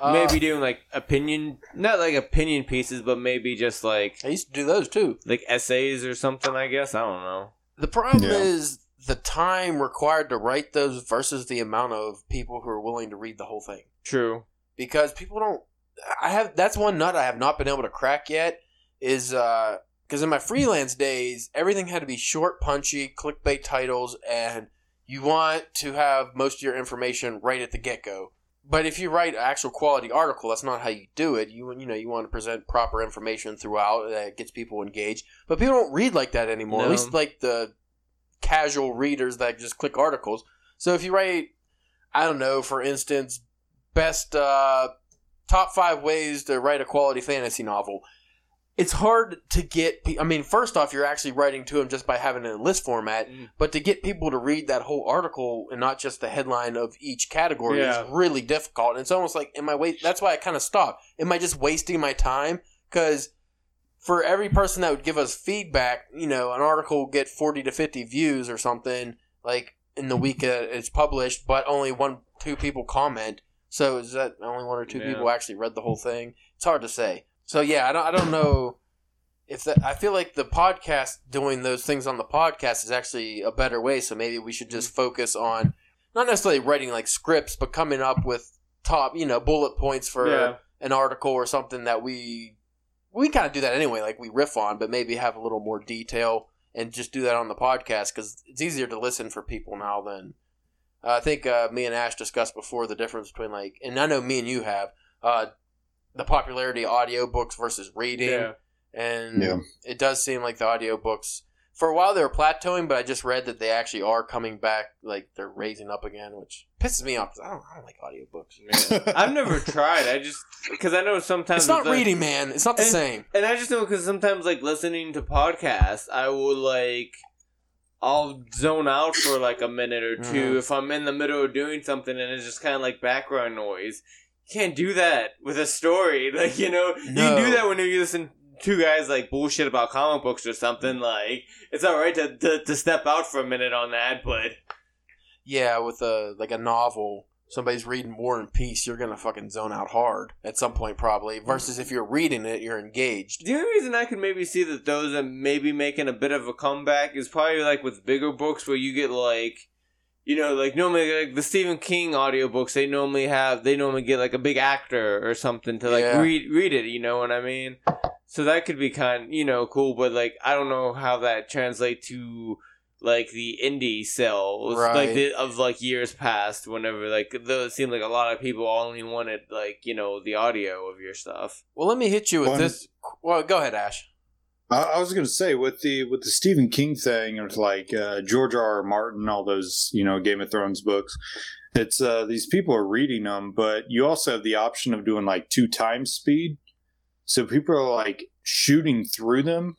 Maybe uh, doing, like, opinion... Not, like, opinion pieces, but maybe just, like... I used to do those, too. Like, essays or something, I guess. I don't know. The problem yeah. is the time required to write those versus the amount of people who are willing to read the whole thing. True. Because people don't... I have... That's one nut I have not been able to crack yet, is... uh because in my freelance days, everything had to be short, punchy, clickbait titles, and you want to have most of your information right at the get-go. But if you write an actual quality article, that's not how you do it. You you know, you want to present proper information throughout that gets people engaged. But people don't read like that anymore. No. At least like the casual readers that just click articles. So if you write, I don't know, for instance, best uh, top five ways to write a quality fantasy novel. It's hard to get – I mean, first off, you're actually writing to them just by having it in list format. Mm. But to get people to read that whole article and not just the headline of each category yeah. is really difficult. And it's almost like, am I wait- – that's why I kind of stopped. Am I just wasting my time? Because for every person that would give us feedback, you know, an article will get forty to fifty views or something like in the week it's published, but only one two people comment. So is that only one or two yeah. people actually read the whole thing? It's hard to say. So yeah, I don't I don't know if that I feel like the podcast doing those things on the podcast is actually a better way, so maybe we should just focus on not necessarily writing like scripts, but coming up with top, you know, bullet points for yeah. an article or something that we we kind of do that anyway, like we riff on, but maybe have a little more detail and just do that on the podcast cuz it's easier to listen for people now than uh, I think uh, me and Ash discussed before the difference between like and I know me and you have uh the popularity of audiobooks versus reading. Yeah. And yeah. it does seem like the audiobooks for a while they were plateauing, but I just read that they actually are coming back, like they're raising up again, which pisses me off because I don't, I don't like audiobooks. Yeah. I've never tried. I just because I know sometimes it's not it's reading, like, man. It's not the and, same. And I just know because sometimes, like listening to podcasts, I will like I'll zone out for like a minute or two mm. if I'm in the middle of doing something and it's just kind of like background noise. Can't do that with a story, like you know. No. You can do that when you listen to guys like bullshit about comic books or something. Like it's all right to, to, to step out for a minute on that, but yeah, with a like a novel, somebody's reading War and Peace, you're gonna fucking zone out hard at some point, probably. Versus if you're reading it, you're engaged. The only reason I could maybe see that those are maybe making a bit of a comeback is probably like with bigger books where you get like. You know, like normally, like the Stephen King audiobooks, they normally have, they normally get like a big actor or something to like yeah. read read it. You know what I mean? So that could be kind, you know, cool. But like, I don't know how that translates to like the indie sales, right. like the, of like years past. Whenever like, though it seemed like a lot of people only wanted like you know the audio of your stuff. Well, let me hit you with well, this. Well, go ahead, Ash. I was going to say with the with the Stephen King thing, it's like uh, George R. R. Martin, all those you know Game of Thrones books. It's uh, these people are reading them, but you also have the option of doing like two times speed. So people are like shooting through them,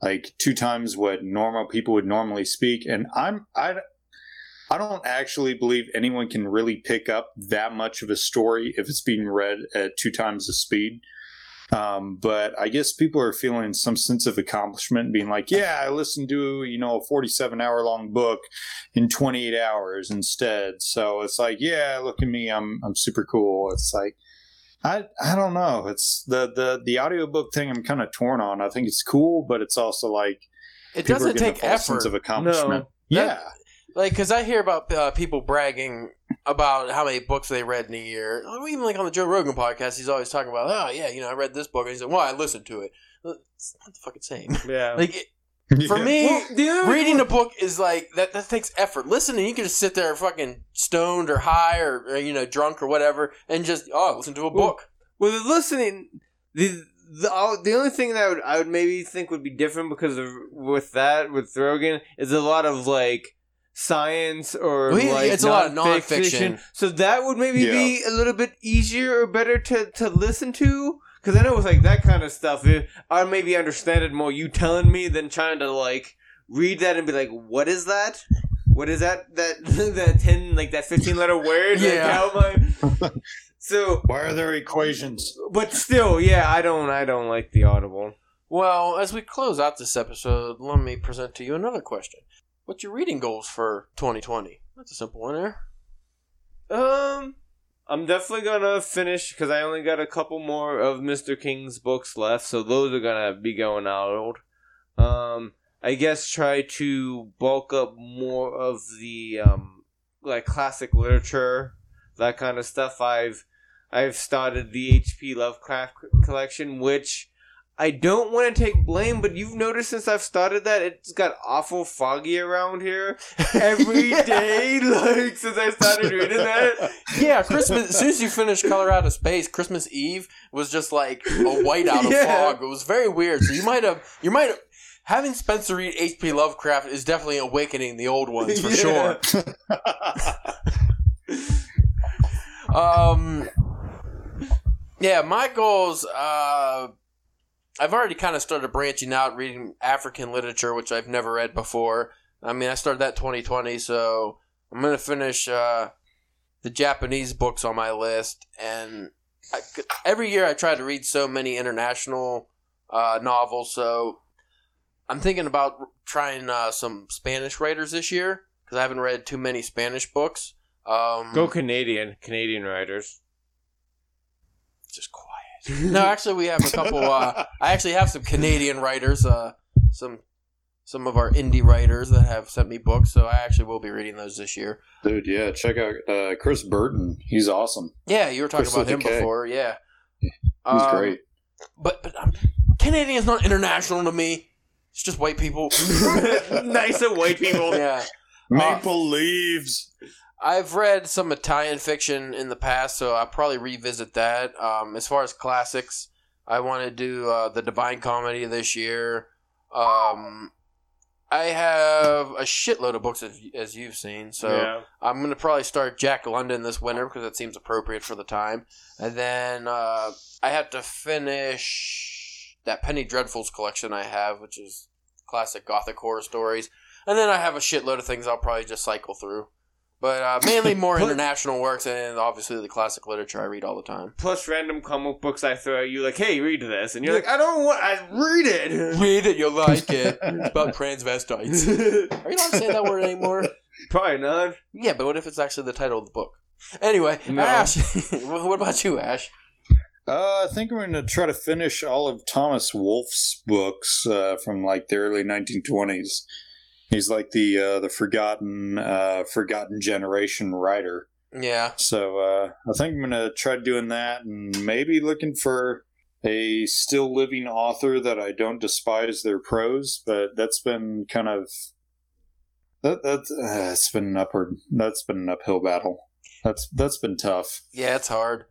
like two times what normal people would normally speak. And I'm I, I don't actually believe anyone can really pick up that much of a story if it's being read at two times the speed. Um, but I guess people are feeling some sense of accomplishment, being like, yeah, I listened to, you know, a forty-seven hour long book in twenty-eight hours instead. So it's like, yeah, look at me. I'm, I'm super cool. It's like, I, I don't know. It's the, the, the audiobook thing I'm kind of torn on. I think it's cool, but it's also like, it doesn't take effort. Sense of accomplishment. No, yeah. That, like, cause I hear about uh, people bragging about how many books they read in a year. Even like on the Joe Rogan podcast, he's always talking about, oh, yeah, you know, I read this book. And he's like, well, I listened to it. It's not the fucking same. Yeah. Like, it, yeah. for me, well, dude, reading a book is like, that that takes effort. Listening, you can just sit there fucking stoned or high or, or you know, drunk or whatever and just, oh, listen to a book. Well, well listening, the the the only thing that I would, I would maybe think would be different because of, with that, with Rogan, is a lot of, like, science or well, yeah, like it's a lot of non-fiction, so that would maybe yeah. be a little bit easier or better to to listen to because I know it's like that kind of stuff it, I maybe understand it more you telling me than trying to like read that and be like what is that what is that that that ten like that fifteen letter word yeah like, I... so why are there equations but still yeah i don't i don't like the audible. Well, as we close out this episode, let me present to you another question. What's your reading goals for twenty twenty? That's a simple one there. Um, I'm definitely going to finish because I only got a couple more of Mister King's books left. So those are going to be going out. Um, I guess try to bulk up more of the um, like classic literature, that kind of stuff. I've I've started the H P Lovecraft collection, which... I don't want to take blame, but you've noticed since I've started that, it's got awful foggy around here every yeah. day, like, since I started reading that. Yeah, Christmas, as soon as you finished Color Out of Space, Christmas Eve was just, like, a whiteout of yeah. fog. It was very weird, so you might have, you might have, having Spencer read H P. Lovecraft is definitely awakening the old ones, for yeah. sure. um, yeah, my goals, uh... I've already kind of started branching out, reading African literature, which I've never read before. I mean, I started that in twenty twenty, so I'm going to finish uh, the Japanese books on my list. And I, every year I try to read so many international uh, novels, so I'm thinking about trying uh, some Spanish writers this year, because I haven't read too many Spanish books. Um, Go Canadian, Canadian writers. Just quiet. No, actually, we have a couple. Uh, I actually have some Canadian writers, uh, some some of our indie writers that have sent me books. So I actually will be reading those this year. Dude, yeah, check out uh, Chris Burden. He's awesome. Yeah, you were talking Chris about him K. before. Yeah, he's um, great. But but um, Canadian's not international to me. It's just white people, nice and white people. Yeah, maple uh, leaves. I've read some Italian fiction in the past, so I'll probably revisit that. Um, as far as classics, I want to do uh, The Divine Comedy this year. Um, I have a shitload of books, as, as you've seen, so yeah. I'm going to probably start Jack London this winter because that seems appropriate for the time. And then uh, I have to finish that Penny Dreadfuls collection I have, which is classic gothic horror stories. And then I have a shitload of things I'll probably just cycle through. But uh, mainly more international works and obviously the classic literature I read all the time. Plus random comic books I throw at you like, hey, read this. And you're like, I don't want... I read it. Read it. You'll like it. It's about transvestites. Are you not saying that word anymore? Probably not. Yeah, but what if it's actually the title of the book? Anyway, no. Ash. What about you, Ash? Uh, I think I'm going to try to finish all of Thomas Wolfe's books uh, from like the early nineteen twenties. He's like the uh, the forgotten uh, forgotten generation writer. Yeah. So uh, I think I'm gonna try doing that, and maybe looking for a still living author that I don't despise their prose. But that's been kind of that that's uh, it's been an upward that's been an uphill battle. That's that's been tough. Yeah, it's hard.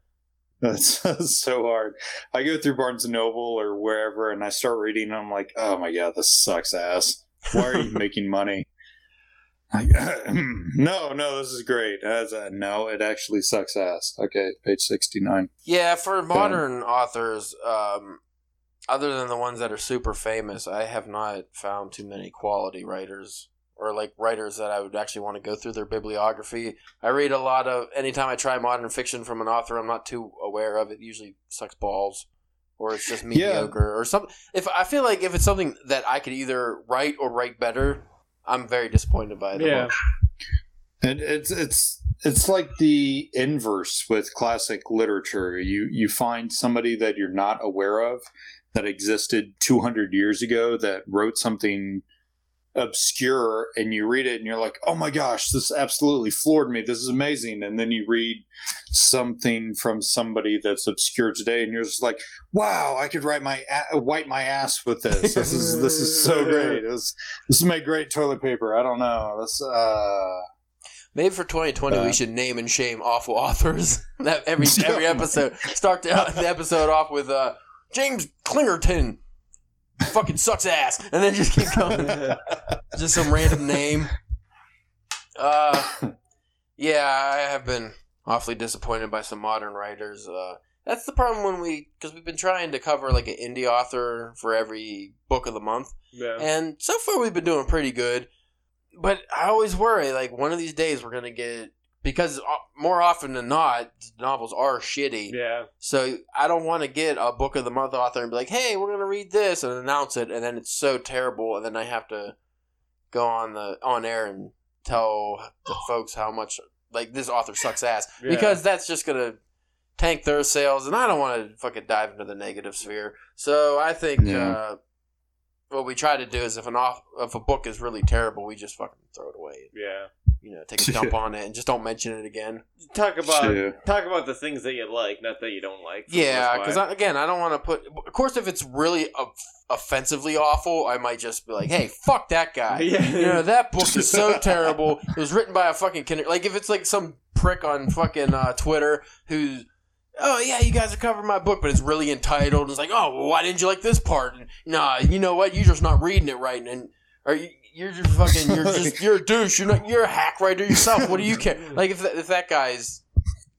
That's, that's so hard. I go through Barnes and Noble or wherever, and I start reading, and I'm like, oh my god, this sucks ass. Why are you making money? no, no, this is great. As a, no, it actually sucks ass. Okay, page sixty-nine. Yeah, for modern um, authors, um, other than the ones that are super famous, I have not found too many quality writers or like writers that I would actually want to go through their bibliography. I read a lot of, anytime I try modern fiction from an author I'm not too aware of, it usually sucks balls. Or it's just mediocre, yeah. or something. If I feel like if it's something that I could either write or write better, I'm very disappointed by it. Yeah, and it's it's it's like the inverse with classic literature. You you find somebody that you're not aware of that existed two hundred years ago that wrote something obscure, and you read it, and you're like, oh my gosh, this absolutely floored me. This is amazing. And then you read something from somebody that's obscure today, and you're just like, wow, I could write my a- wipe my ass with this. This is this is so great. This this made great toilet paper. I don't know. This uh, maybe for twenty twenty uh, we should name and shame awful authors. That every every episode start the, the episode off with uh, James Clingerton. Fucking sucks ass, and then just keep going. Just some random name. Uh, yeah, I have been awfully disappointed by some modern writers. Uh, that's the problem when we, because we've been trying to cover like an indie author for every book of the month, yeah. and so far we've been doing pretty good. But I always worry, like one of these days we're gonna get. Because more often than not, novels are shitty. Yeah. So I don't want to get a book of the month author and be like, hey, we're going to read this and announce it. And then it's so terrible. And then I have to go on the on air and tell the folks how much, like, this author sucks ass. Yeah. Because that's just going to tank their sales. And I don't want to fucking dive into the negative sphere. So I think yeah. uh, what we try to do is if an off, if a book is really terrible, we just fucking throw it away. Yeah. you know, take a dump on it and just don't mention it again. Talk about yeah. talk about the things that you like, not that you don't like. Yeah, because again, I don't want to put. Of course, if it's really a, offensively awful, I might just be like, "Hey, fuck that guy." Yeah. You know, that book is so terrible. It was written by a fucking kid. Like if it's like some prick on fucking uh, Twitter who's, "Oh yeah, you guys are covering my book," but it's really entitled. It's like, "Oh, well, why didn't you like this part?" And nah, you know what? You're just not reading it right, and are you? You're just fucking. You're just. You're a douche. You're not. You're a hack writer yourself. What do you care? Like if that, if that guy's,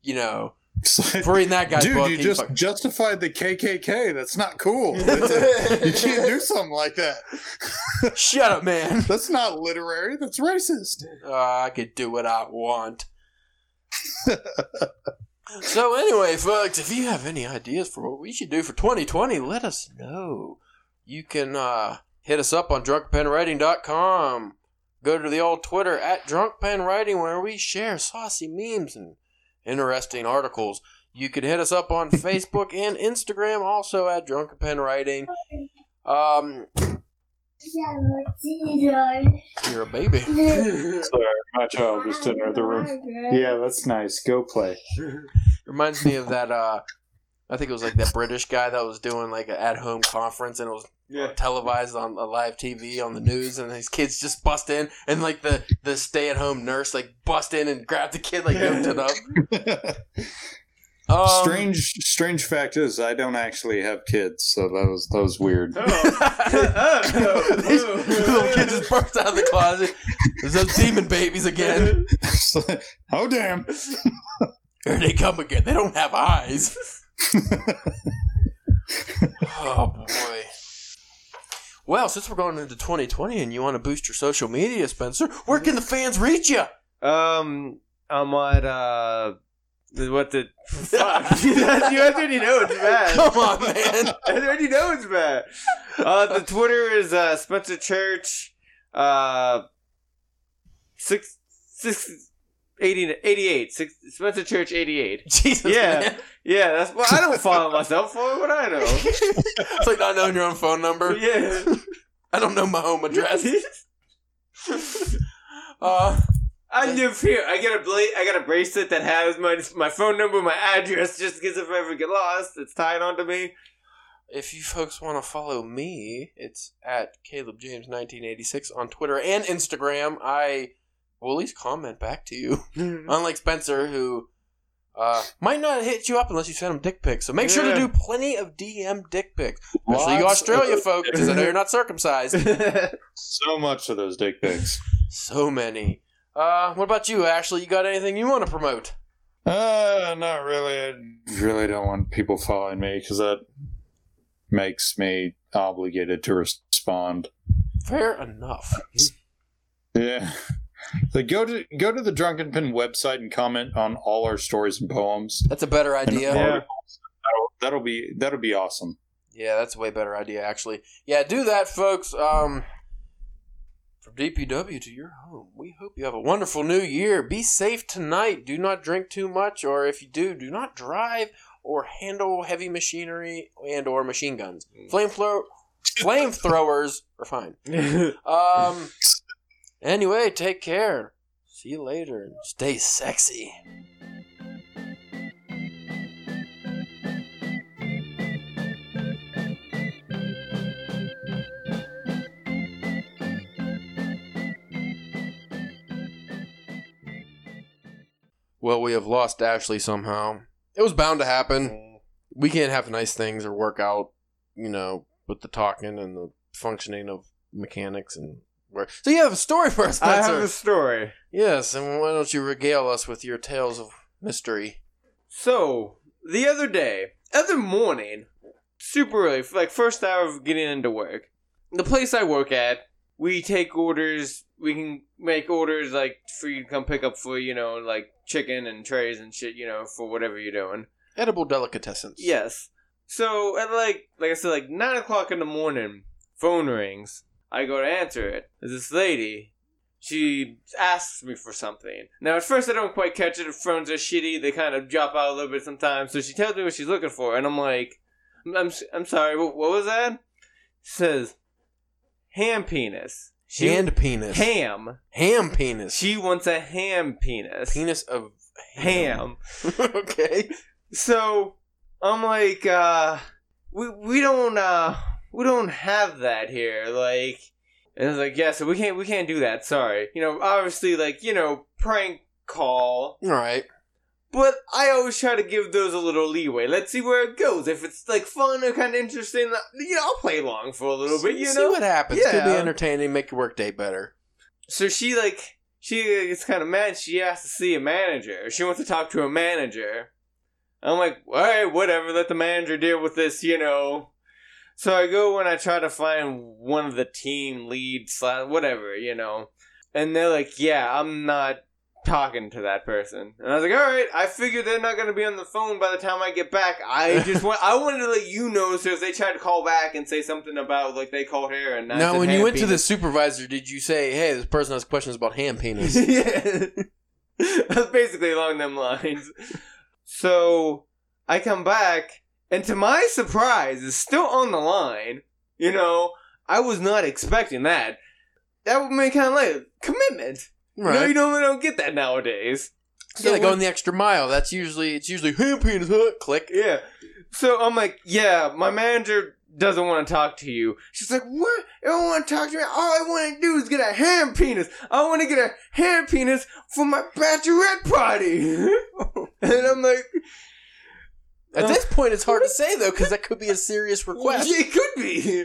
you know, if we're in that guy's dude, book, you just fucking justified the K K K. That's not cool. That's a, you can't do something like that. Shut up, man. That's not literary. That's racist. Uh, I could do what I want. So anyway, folks, if you have any ideas for what we should do for twenty twenty, let us know. You can. uh Hit us up on drunk pen writing dot com. Go to the old Twitter at drunk pen writing where we share saucy memes and interesting articles. You can hit us up on Facebook and Instagram, also at drunk pen writing. Um, you're a baby. Sorry, my child just in another room. Yeah, that's nice. Go play. Reminds me of that, uh, I think it was like that British guy that was doing like an at-home conference and it was yeah. televised on a live T V on the news, and these kids just bust in, and like the, the stay at home nurse like bust in and grab the kid like yoked it up. um, strange strange fact is I don't actually have kids, so that was that was weird. Oh. Oh, no. These little kids just burst out of the closet. There's those demon babies again. Oh damn! Here they come again. They don't have eyes. Oh boy. Well, since we're going into twenty twenty and you want to boost your social media, Spencer, where can the fans reach you? Um, I'm on, uh, what the, fuck, you already know it's bad. Come on, man. I already know it's bad. Uh, the Twitter is, uh, Spencer Church, uh, six, six, eighty-eight, six, Spencer Church eighty-eight. Jesus, yeah, man. Yeah. That's well, I don't follow myself. For what I know, it's like not knowing your own phone number. Yeah, I don't know my home address. uh, I live here. I got a bla- I got a bracelet that has my my phone number, my address, just in case if I ever get lost, it's tied onto me. If you folks want to follow me, it's at Caleb James nineteen eighty-six on Twitter and Instagram. I. Well, at least comment back to you. Unlike Spencer, who uh, might not hit you up unless you send him dick pics. So make yeah. sure to do plenty of D M dick pics. Especially you Australia folk, because I know you're not circumcised. So much of those dick pics. So many. Uh, what about you, Ashley? You got anything you want to promote? Uh, not really. I really don't want people following me, because that makes me obligated to respond. Fair enough. Yeah. So go to go to the Drunken Pen website and comment on all our stories and poems. That's a better idea. Yeah. That'll, that'll be that'll be awesome. Yeah, that's a way better idea, actually. Yeah, do that, folks. Um, from D P W to your home, we hope you have a wonderful new year. Be safe tonight. Do not drink too much, or if you do, do not drive or handle heavy machinery and or machine guns. Flamethrow- flamethrowers are fine. Um... Anyway, take care. See you later and stay sexy. Well, we have lost Ashley somehow. It was bound to happen. We can't have nice things or work out, you know, with the talking and the functioning of mechanics and... So you have a story for us, Spencer. I have a story. Yes, and why don't you regale us with your tales of mystery? So, the other day, other morning, super early, like first hour of getting into work, the place I work at, we take orders, we can make orders, like, for you to come pick up for, you know, like, chicken and trays and shit, you know, for whatever you're doing. Edible delicatessens. Yes. So, at like, like I said, like nine o'clock in the morning, phone rings. I go to answer it. There's this lady. She asks me for something. Now, at first, I don't quite catch it. Her phones are shitty. They kind of drop out a little bit sometimes. So she tells me what she's looking for. And I'm like, I'm I'm sorry, what, what was that? She says, ham penis. She, Hand penis. Ham. Ham penis. She wants a ham penis. Penis of ham. ham. Okay. So I'm like, uh, we we don't uh we don't have that here. Like, and I was like, yeah, so we can't we can't do that. Sorry, you know, obviously, like, you know, prank call. All right. But I always try to give those a little leeway. Let's see where it goes. If it's, like, fun or kind of interesting, you know, I'll play along for a little see, bit, you see know? See what happens. Yeah. Could be entertaining, make your work day better. So she, like, she gets kind of mad. She asks to see a manager. She wants to talk to a manager. I'm like, all right, whatever. Let the manager deal with this, you know. So I go and I try to find one of the team leads, whatever, you know. And they're like, yeah, I'm not talking to that person. And I was like, alright, I figured they're not going to be on the phone by the time I get back. I just want, I wanted to let you know, so if they tried to call back and say something about, like, they called her and I now, when you went penis. to the supervisor, did you say, hey, this person has questions about ham penis? Yeah. Basically along them lines. So, I come back, and to my surprise, it's still on the line. You know, I was not expecting that. That would make kind of like commitment. Right. No, you don't, you don't get that nowadays. So yeah, they go in the extra mile. That's usually, it's usually, hey, penis, huh? Click. Yeah. So I'm like, yeah, my manager doesn't want to talk to you. She's like, what? I don't want to talk to me. All I want to do is get a ham penis. I want to get a ham penis for my bachelorette party. And I'm like... At uh, this point, it's hard to say, though, because that could be a serious request. Yeah, it could be.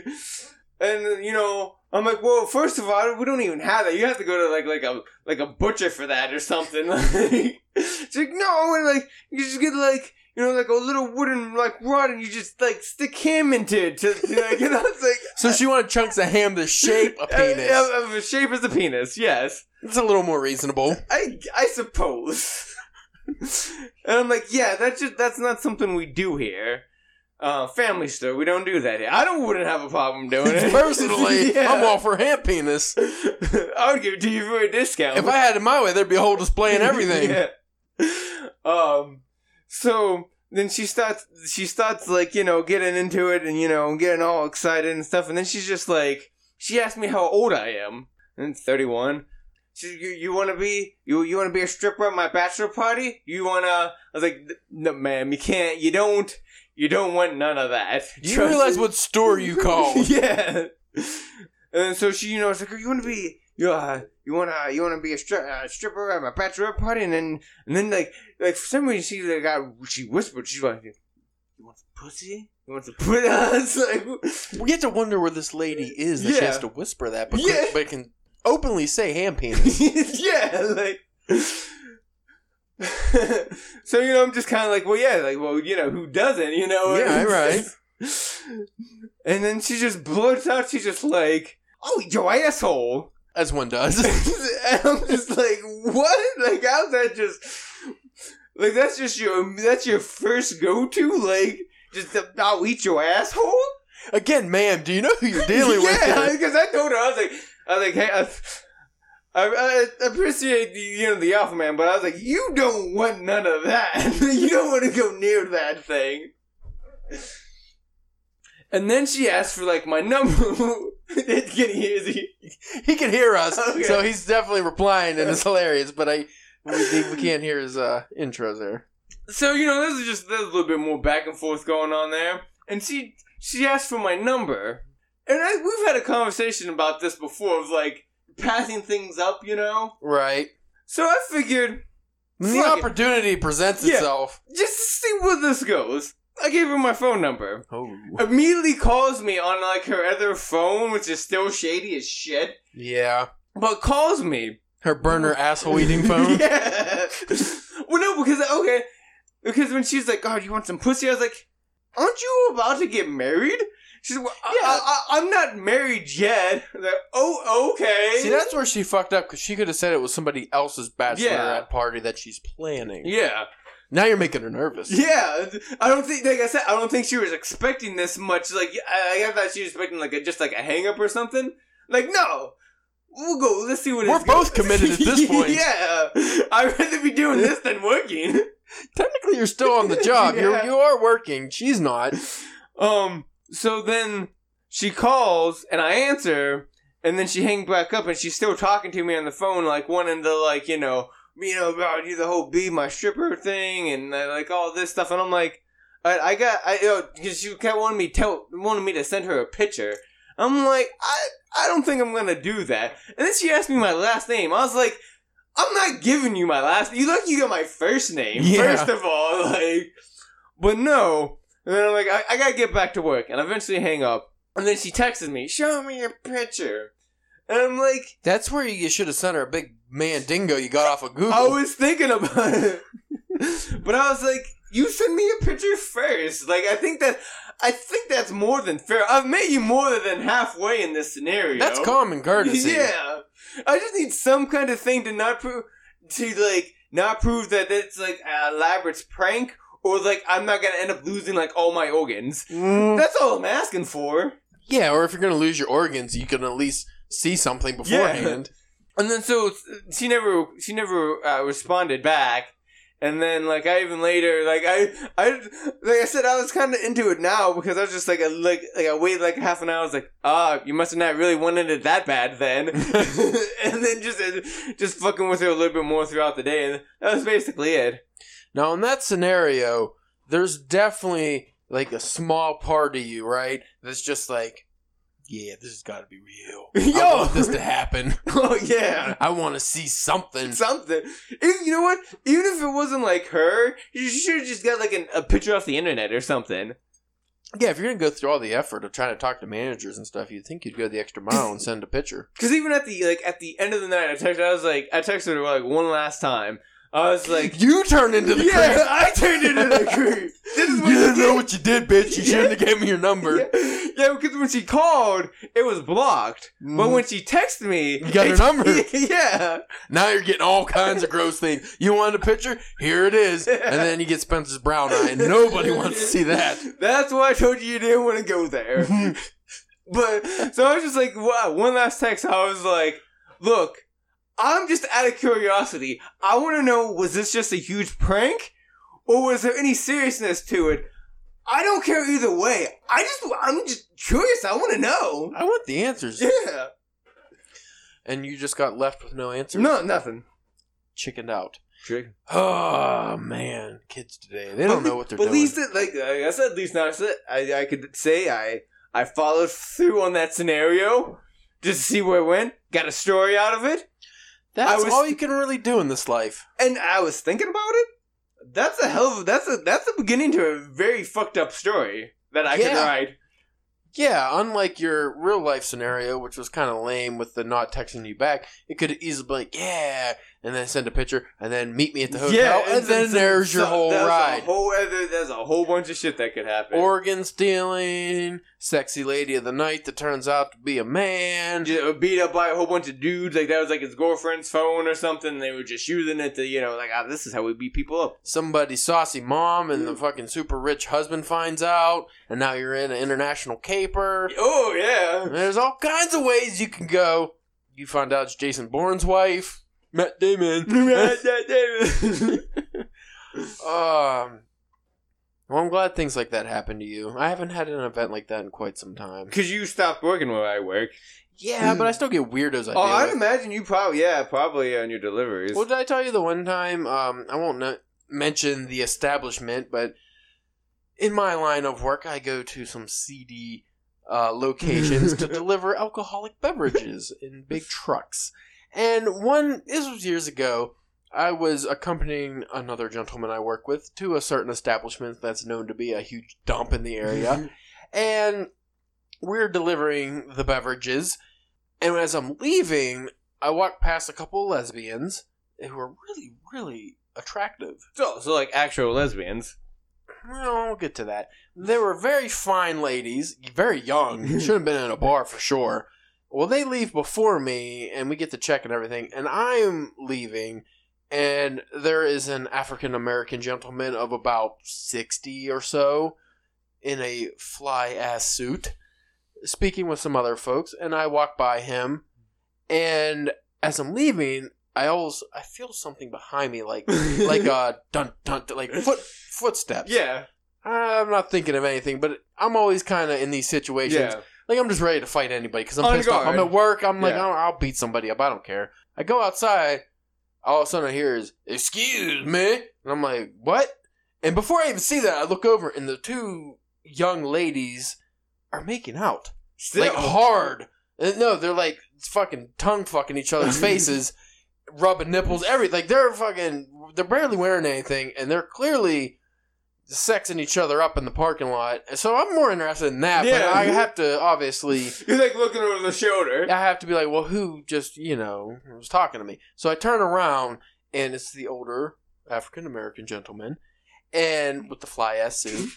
And, you know... I'm like, well, first of all, we don't even have that. You have to go to like like a like a butcher for that or something. Like, it's like, no, and like you just get like, you know, like a little wooden like rod, and you just like stick ham into it. To, to, like, you know, it's like, so she wanted chunks of ham the shape of penis. Of a shape as a penis, yes. It's a little more reasonable, I I suppose. And I'm like, yeah, that's just that's not something we do here. Uh, family store, we don't do that here. I don't wouldn't have a problem doing it. Personally, yeah. I'm all for ham penis. I would give it to you for a discount. If I had it my way, there'd be a whole display and everything. Yeah. Um, so then she starts, she starts like, you know, getting into it and, you know, getting all excited and stuff. And then she's just like, she asked me how old I am. And I'm thirty-one. She said, you, you want to be, you, you want to be a stripper at my bachelor party? You want to, I was like, no, ma'am, you can't, you don't. You don't want none of that. Do you realize what store you called? Yeah. And so she, you know, it's like, oh, you want to be, you uh, you want to, you want to be a stri- uh, stripper at my bachelorette party, and then, and then like, like for some reason she like got, she whispered, she's like, you want some pussy? You want some pussy? It's like, we have to wonder where this lady is that yeah. she has to whisper that, but yeah. but can openly say ham penis. Yeah, like. So, you know, I'm just kind of like, well, yeah, like, well, you know, who doesn't, you know? Yeah, right. And then she just blurts out, she's just like, oh, yo, asshole. As one does. And I'm just like, what? Like, how's that just, like, that's just your, that's your first go-to? Like, just, I'll eat your asshole? Again, ma'am, do you know who you're dealing yeah, with? Yeah, because I told her, I was like, I was like, hey, I... I, I appreciate the, you know, the alpha man, but I was like, you don't want none of that. You don't want to go near that thing. And then she asked for, like, my number. It can hear, he, he can hear us, okay. So he's definitely replying, and it's hilarious, but I we, we can't hear his uh, intros there. So, you know, this is just there's a little bit more back and forth going on there. And she, she asked for my number. And I, we've had a conversation about this before of, like, passing things up, you know? Right. So I figured... The opportunity it. presents yeah, itself. Just to see where this goes. I gave her my phone number. Oh. Immediately calls me on, like, her other phone, which is still shady as shit. Yeah. But calls me. Her burner asshole-eating phone? Yeah. Well, no, because, okay. Because when she's like, oh, do you want some pussy? I was like, aren't you about to get married? She's well, yeah. I, I, I'm not married yet. Like, oh, okay. See, that's where she fucked up, because she could have said it was somebody else's bachelorette yeah. party that she's planning. Yeah. Now you're making her nervous. Yeah. I don't think, like I said, I don't think she was expecting this much. Like, I, I thought she was expecting, like, a, just, like, a hang-up or something. Like, no. We'll go. Let's see what We're it's We're both going. committed at this point. Yeah. I'd rather be doing this than working. Technically, you're still on the job. yeah. You're, you are working. She's not. Um... So then she calls, and I answer, And then she hanged back up, and she's still talking to me on the phone, like, wanting to, like, you know, you know, about you the whole be my stripper thing, and uh, like all this stuff. And I'm like, I, I got, I, you know, because she kept wanting me tell, wanted me to send her a picture. I'm like, I, I don't think I'm gonna do that. And then she asked me my last name. I was like, I'm not giving you my last. You look, you got my first name, yeah. First of all, like, but no. And then I'm like, I, I gotta get back to work, and eventually hang up. And then she texted me, show me your picture. And I'm like... That's where you should have sent her a big mandingo you got off of Google. I was thinking about it. But I was like, you send me a picture first. Like, I think that I think that's more than fair. I've met you more than halfway in this scenario. That's common courtesy. Yeah. I just need some kind of thing to not prove... To, like, not prove that it's, like, an elaborate prank. Or, like, I'm not going to end up losing, like, all my organs. Mm. That's all I'm asking for. Yeah, or if you're going to lose your organs, you can at least... see something beforehand. Yeah. And then so she never she never uh, responded back. And then like I even later like I I like I said I was kind of into it now because I was just like I, like like I waited like half an hour. I was like, ah, oh, you must have not really wanted it that bad then. And then just just fucking with her a little bit more throughout the day, and that was basically it. Now in that scenario, there's definitely like a small part of you, right? That's just like, yeah, this has got to be real. Yo! I want this to happen. Oh, yeah. I want to see something. Something. If, you know what? Even if it wasn't like her, you should have just got like an, a picture off the internet or something. Yeah, if you're going to go through all the effort of trying to talk to managers and stuff, you'd think you'd go the extra mile and send a picture. Because even at the like at the end of the night, I texted, I was like, I texted her like one last time. I was like... You turned into the yeah, creep. Yeah, I turned into the creep. This is what you didn't know what you did, bitch. You yeah. shouldn't have gave me your number. Yeah, yeah, because when she called, it was blocked. Mm. But when she texted me... You got her number. Yeah. Now you're getting all kinds of gross things. You wanted a picture? Here it is. Yeah. And then you get Spencer's brown eye, and nobody wants to see that. That's why I told you you didn't want to go there. But, so I was just like, wow, one last text. I was like, look... I'm just out of curiosity. I want to know, was this just a huge prank? Or was there any seriousness to it? I don't care either way. I just, I'm just curious. I want to know. I want the answers. Yeah. And you just got left with no answers? No, nothing. Chickened out. Chicken. Oh, man. Kids today. They don't but, know what they're but doing. But at least, like, like I said, at least not. I, I could say I, I followed through on that scenario just to see where it went. Got a story out of it. That's was, all you can really do in this life. And I was thinking about it. That's a hell of that's a that's the beginning to a very fucked up story that I yeah. could write. Yeah, unlike your real life scenario, which was kind of lame with the not texting you back, it could easily be like, yeah, and then send a picture, and then meet me at the hotel, yeah, and, and then, then there's so, your whole there's ride. A whole, there's a whole bunch of shit that could happen. Organ stealing, sexy lady of the night that turns out to be a man. Just beat up by a whole bunch of dudes, like that was like his girlfriend's phone or something, and they were just using it to, you know, like, oh, this is how we beat people up. Somebody's saucy mom and mm. the fucking super rich husband finds out, and now you're in an international case. Oh, yeah. There's all kinds of ways you can go. You find out it's Jason Bourne's wife. Matt Damon. Matt Damon. um, well, I'm glad things like that happened to you. I haven't had an event like that in quite some time. Because you stopped working where I work. Yeah, but I still get weirdos I Oh, I'd with. imagine you probably, yeah, probably on your deliveries. Well, did I tell you the one time, um, I won't n- mention the establishment, but in my line of work, I go to some seedy... Uh, locations to deliver alcoholic beverages in big trucks. And one, this was years ago, I was accompanying another gentleman I work with to a certain establishment that's known to be a huge dump in the area. And we're delivering the beverages. And as I'm leaving, I walk past a couple of lesbians who are really, really attractive. So, so like actual lesbians. Well, we'll get to that. They were very fine ladies, very young. Should have been in a bar for sure. Well, they leave before me, and we get to check and everything, and I'm leaving, and there is an African-American gentleman of about sixty or so in a fly-ass suit speaking with some other folks, and I walk by him, and as I'm leaving... I always I feel something behind me, like like a dun dun, like foot footsteps. Yeah, I'm not thinking of anything, but I'm always kind of in these situations yeah. Like, I'm just ready to fight anybody because I'm On pissed guard. off. I'm at work. I'm like, yeah. oh, I'll beat somebody up. I don't care. I go outside. All of a sudden, I hear is, "Excuse me." And I'm like, what? And before I even see that, I look over, and the two young ladies are making out. Still. Like, hard. And no, they're, like, fucking tongue-fucking each other's faces, rubbing nipples, everything. Like, they're fucking, they're barely wearing anything, and they're clearly sexing each other up in the parking lot. So I'm more interested in that, yeah. but I have to, obviously... You're, like, looking over the shoulder. I have to be like, well, who just, you know, was talking to me? So I turn around, and it's the older African-American gentleman, and with the fly-ass suit,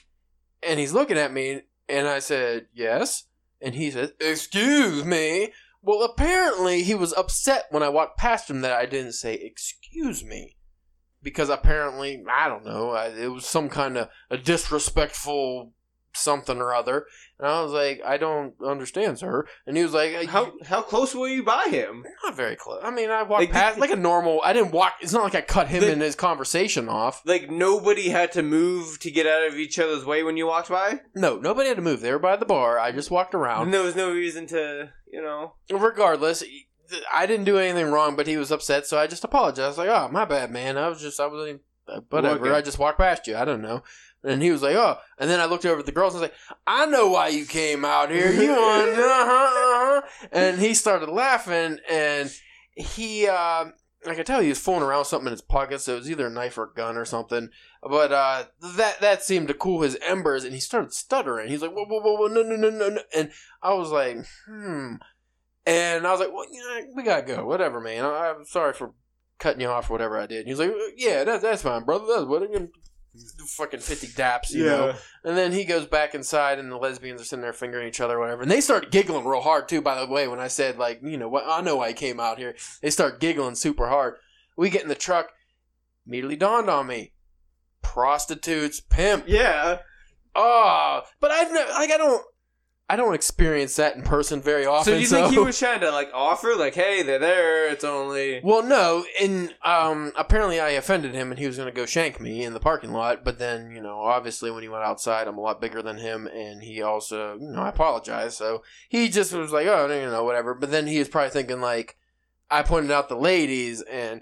and he's looking at me, and I said, yes? And he says, "Excuse me." Well, apparently he was upset when I walked past him that I didn't say, "Excuse me." Because apparently, I don't know, I, it was some kind of a disrespectful something or other. And I was like, "I don't understand, sir." And he was like... How how close were you by him? Not very close. I mean, I walked like, past like a normal... I didn't walk... It's not like I cut him like, and his conversation off. Like, nobody had to move to get out of each other's way when you walked by? No, nobody had to move. They were by the bar. I just walked around. And there was no reason to, you know... Regardless... I didn't do anything wrong, but he was upset, so I just apologized. I was like, "Oh, my bad, man. I was just, I was, whatever. Okay. I just walked past you. I don't know." And he was like, "Oh." And then I looked over at the girls and was like, "I know why you came out here. You want, uh-huh, uh-huh." And he started laughing, and he, uh, I could tell he was fooling around with something in his pocket, so it was either a knife or a gun or something. But uh, that that seemed to cool his embers, and he started stuttering. He's like, "Whoa, whoa, whoa, whoa, no, no, no, no, no." And I was like, hmm. And I was like, "Well, you know, we gotta go. Whatever, man. I, I'm sorry for cutting you off or whatever I did." And he was like, "Yeah, that, that's fine, brother. That's what I'm gonna do, fucking fifty daps, you yeah. know." And then he goes back inside, and the lesbians are sitting there fingering each other, or whatever. And they start giggling real hard too. By the way, when I said like, you know, I know why I came out here, they start giggling super hard. We get in the truck. Immediately dawned on me, prostitutes, pimp. Yeah. Oh, but I've never like I don't. I don't experience that in person very often. So you think so. He was trying to like offer, like, "Hey, they're there. It's only..." Well, no, and um, apparently I offended him, and he was going to go shank me in the parking lot. But then, you know, obviously when he went outside, I'm a lot bigger than him, and he also, you know, I apologized. So he just was like, "Oh, you know, whatever." But then he was probably thinking like, I pointed out the ladies, and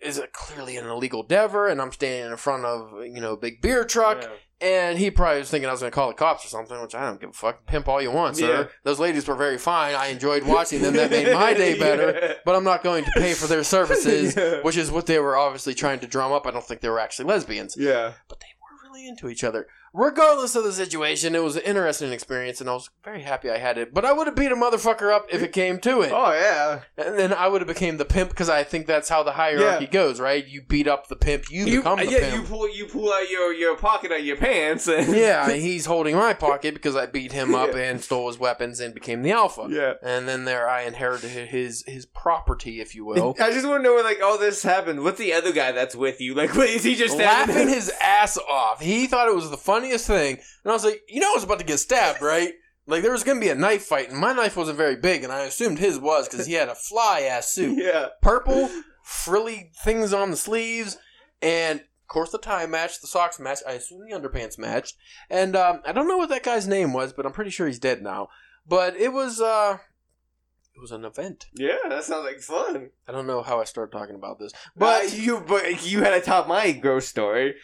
is it clearly an illegal endeavor, and I'm standing in front of, you know, a big beer truck. Yeah. And he probably was thinking I was going to call the cops or something, which I don't give a fuck. Pimp all you want, sir. Yeah. Those ladies were very fine. I enjoyed watching them. That made my day better. Yeah. But I'm not going to pay for their services, yeah. which is what they were obviously trying to drum up. I don't think they were actually lesbians. Yeah. But they were really into each other. Regardless of the situation, it was an interesting experience, and I was very happy I had it. But I would have beat a motherfucker up if it came to it. Oh, yeah. And then I would have became the pimp, because I think that's how the hierarchy yeah. goes, right? You beat up the pimp, you, you become the yeah, pimp. Yeah, you pull, you pull out your, your pocket out of your pants. And yeah, he's holding my pocket because I beat him up yeah. and stole his weapons and became the alpha. Yeah. And then there I inherited his his property, if you will. I just want to know when, like, all this happened. What's the other guy that's with you? Like, what, is he just laughing his ass off? He thought it was the funny thing, and I was like, you know, I was about to get stabbed, right? Like, there was gonna be a knife fight, and my knife wasn't very big, and I assumed his was because he had a fly ass suit, yeah, purple frilly things on the sleeves, and of course the tie matched, the socks matched, I assume the underpants matched, and um, I don't know what that guy's name was, but I'm pretty sure he's dead now. But it was, uh, it was an event. Yeah, that sounds like fun. I don't know how I started talking about this, but uh, you, but you had to top my gross story.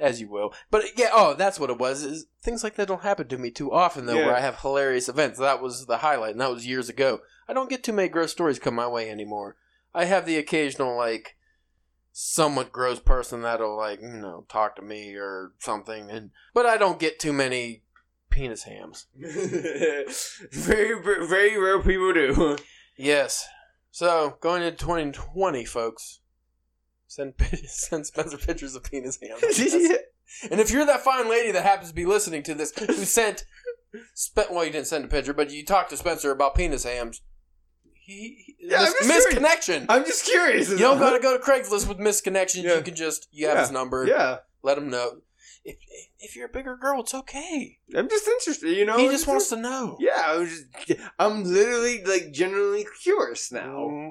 As you will. But, yeah, oh, that's what it was. Is things like that don't happen to me too often, though, yeah. where I have hilarious events. That was the highlight, and that was years ago. I don't get too many gross stories come my way anymore. I have the occasional, like, somewhat gross person that'll, like, you know, talk to me or something. And but I don't get too many penis hams. very, very rare people do. Yes. So, going into twenty twenty, folks. Send send Spencer pictures of penis hams. Yeah. And if you're that fine lady that happens to be listening to this, who sent, spent, well, you didn't send a picture, but you talked to Spencer about penis hams. He, he yeah, mis- I'm misconnection. I'm just curious. You don't got to go to Craigslist with misconnections. Yeah. You can just you have yeah. his number. Yeah, let him know. If if you're a bigger girl, it's okay. I'm just interested. You know, he just wants just, to know. Yeah, I was just, I'm literally like generally curious now. Mm-hmm.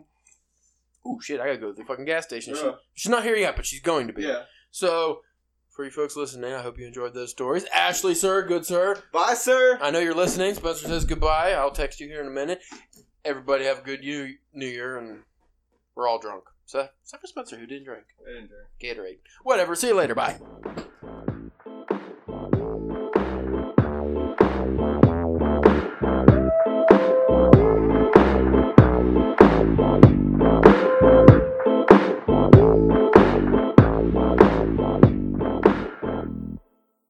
Oh, shit, I gotta go to the fucking gas station. Yeah. She, she's not here yet, but she's going to be. Yeah. So, For you folks listening, I hope you enjoyed those stories. Ashley, sir, good sir. Bye, sir. I know you're listening. Spencer says goodbye. I'll text you here in a minute. Everybody have a good New Year, and we're all drunk. So, except for Spencer, who didn't drink. I didn't drink. Gatorade. Whatever. See you later. Bye.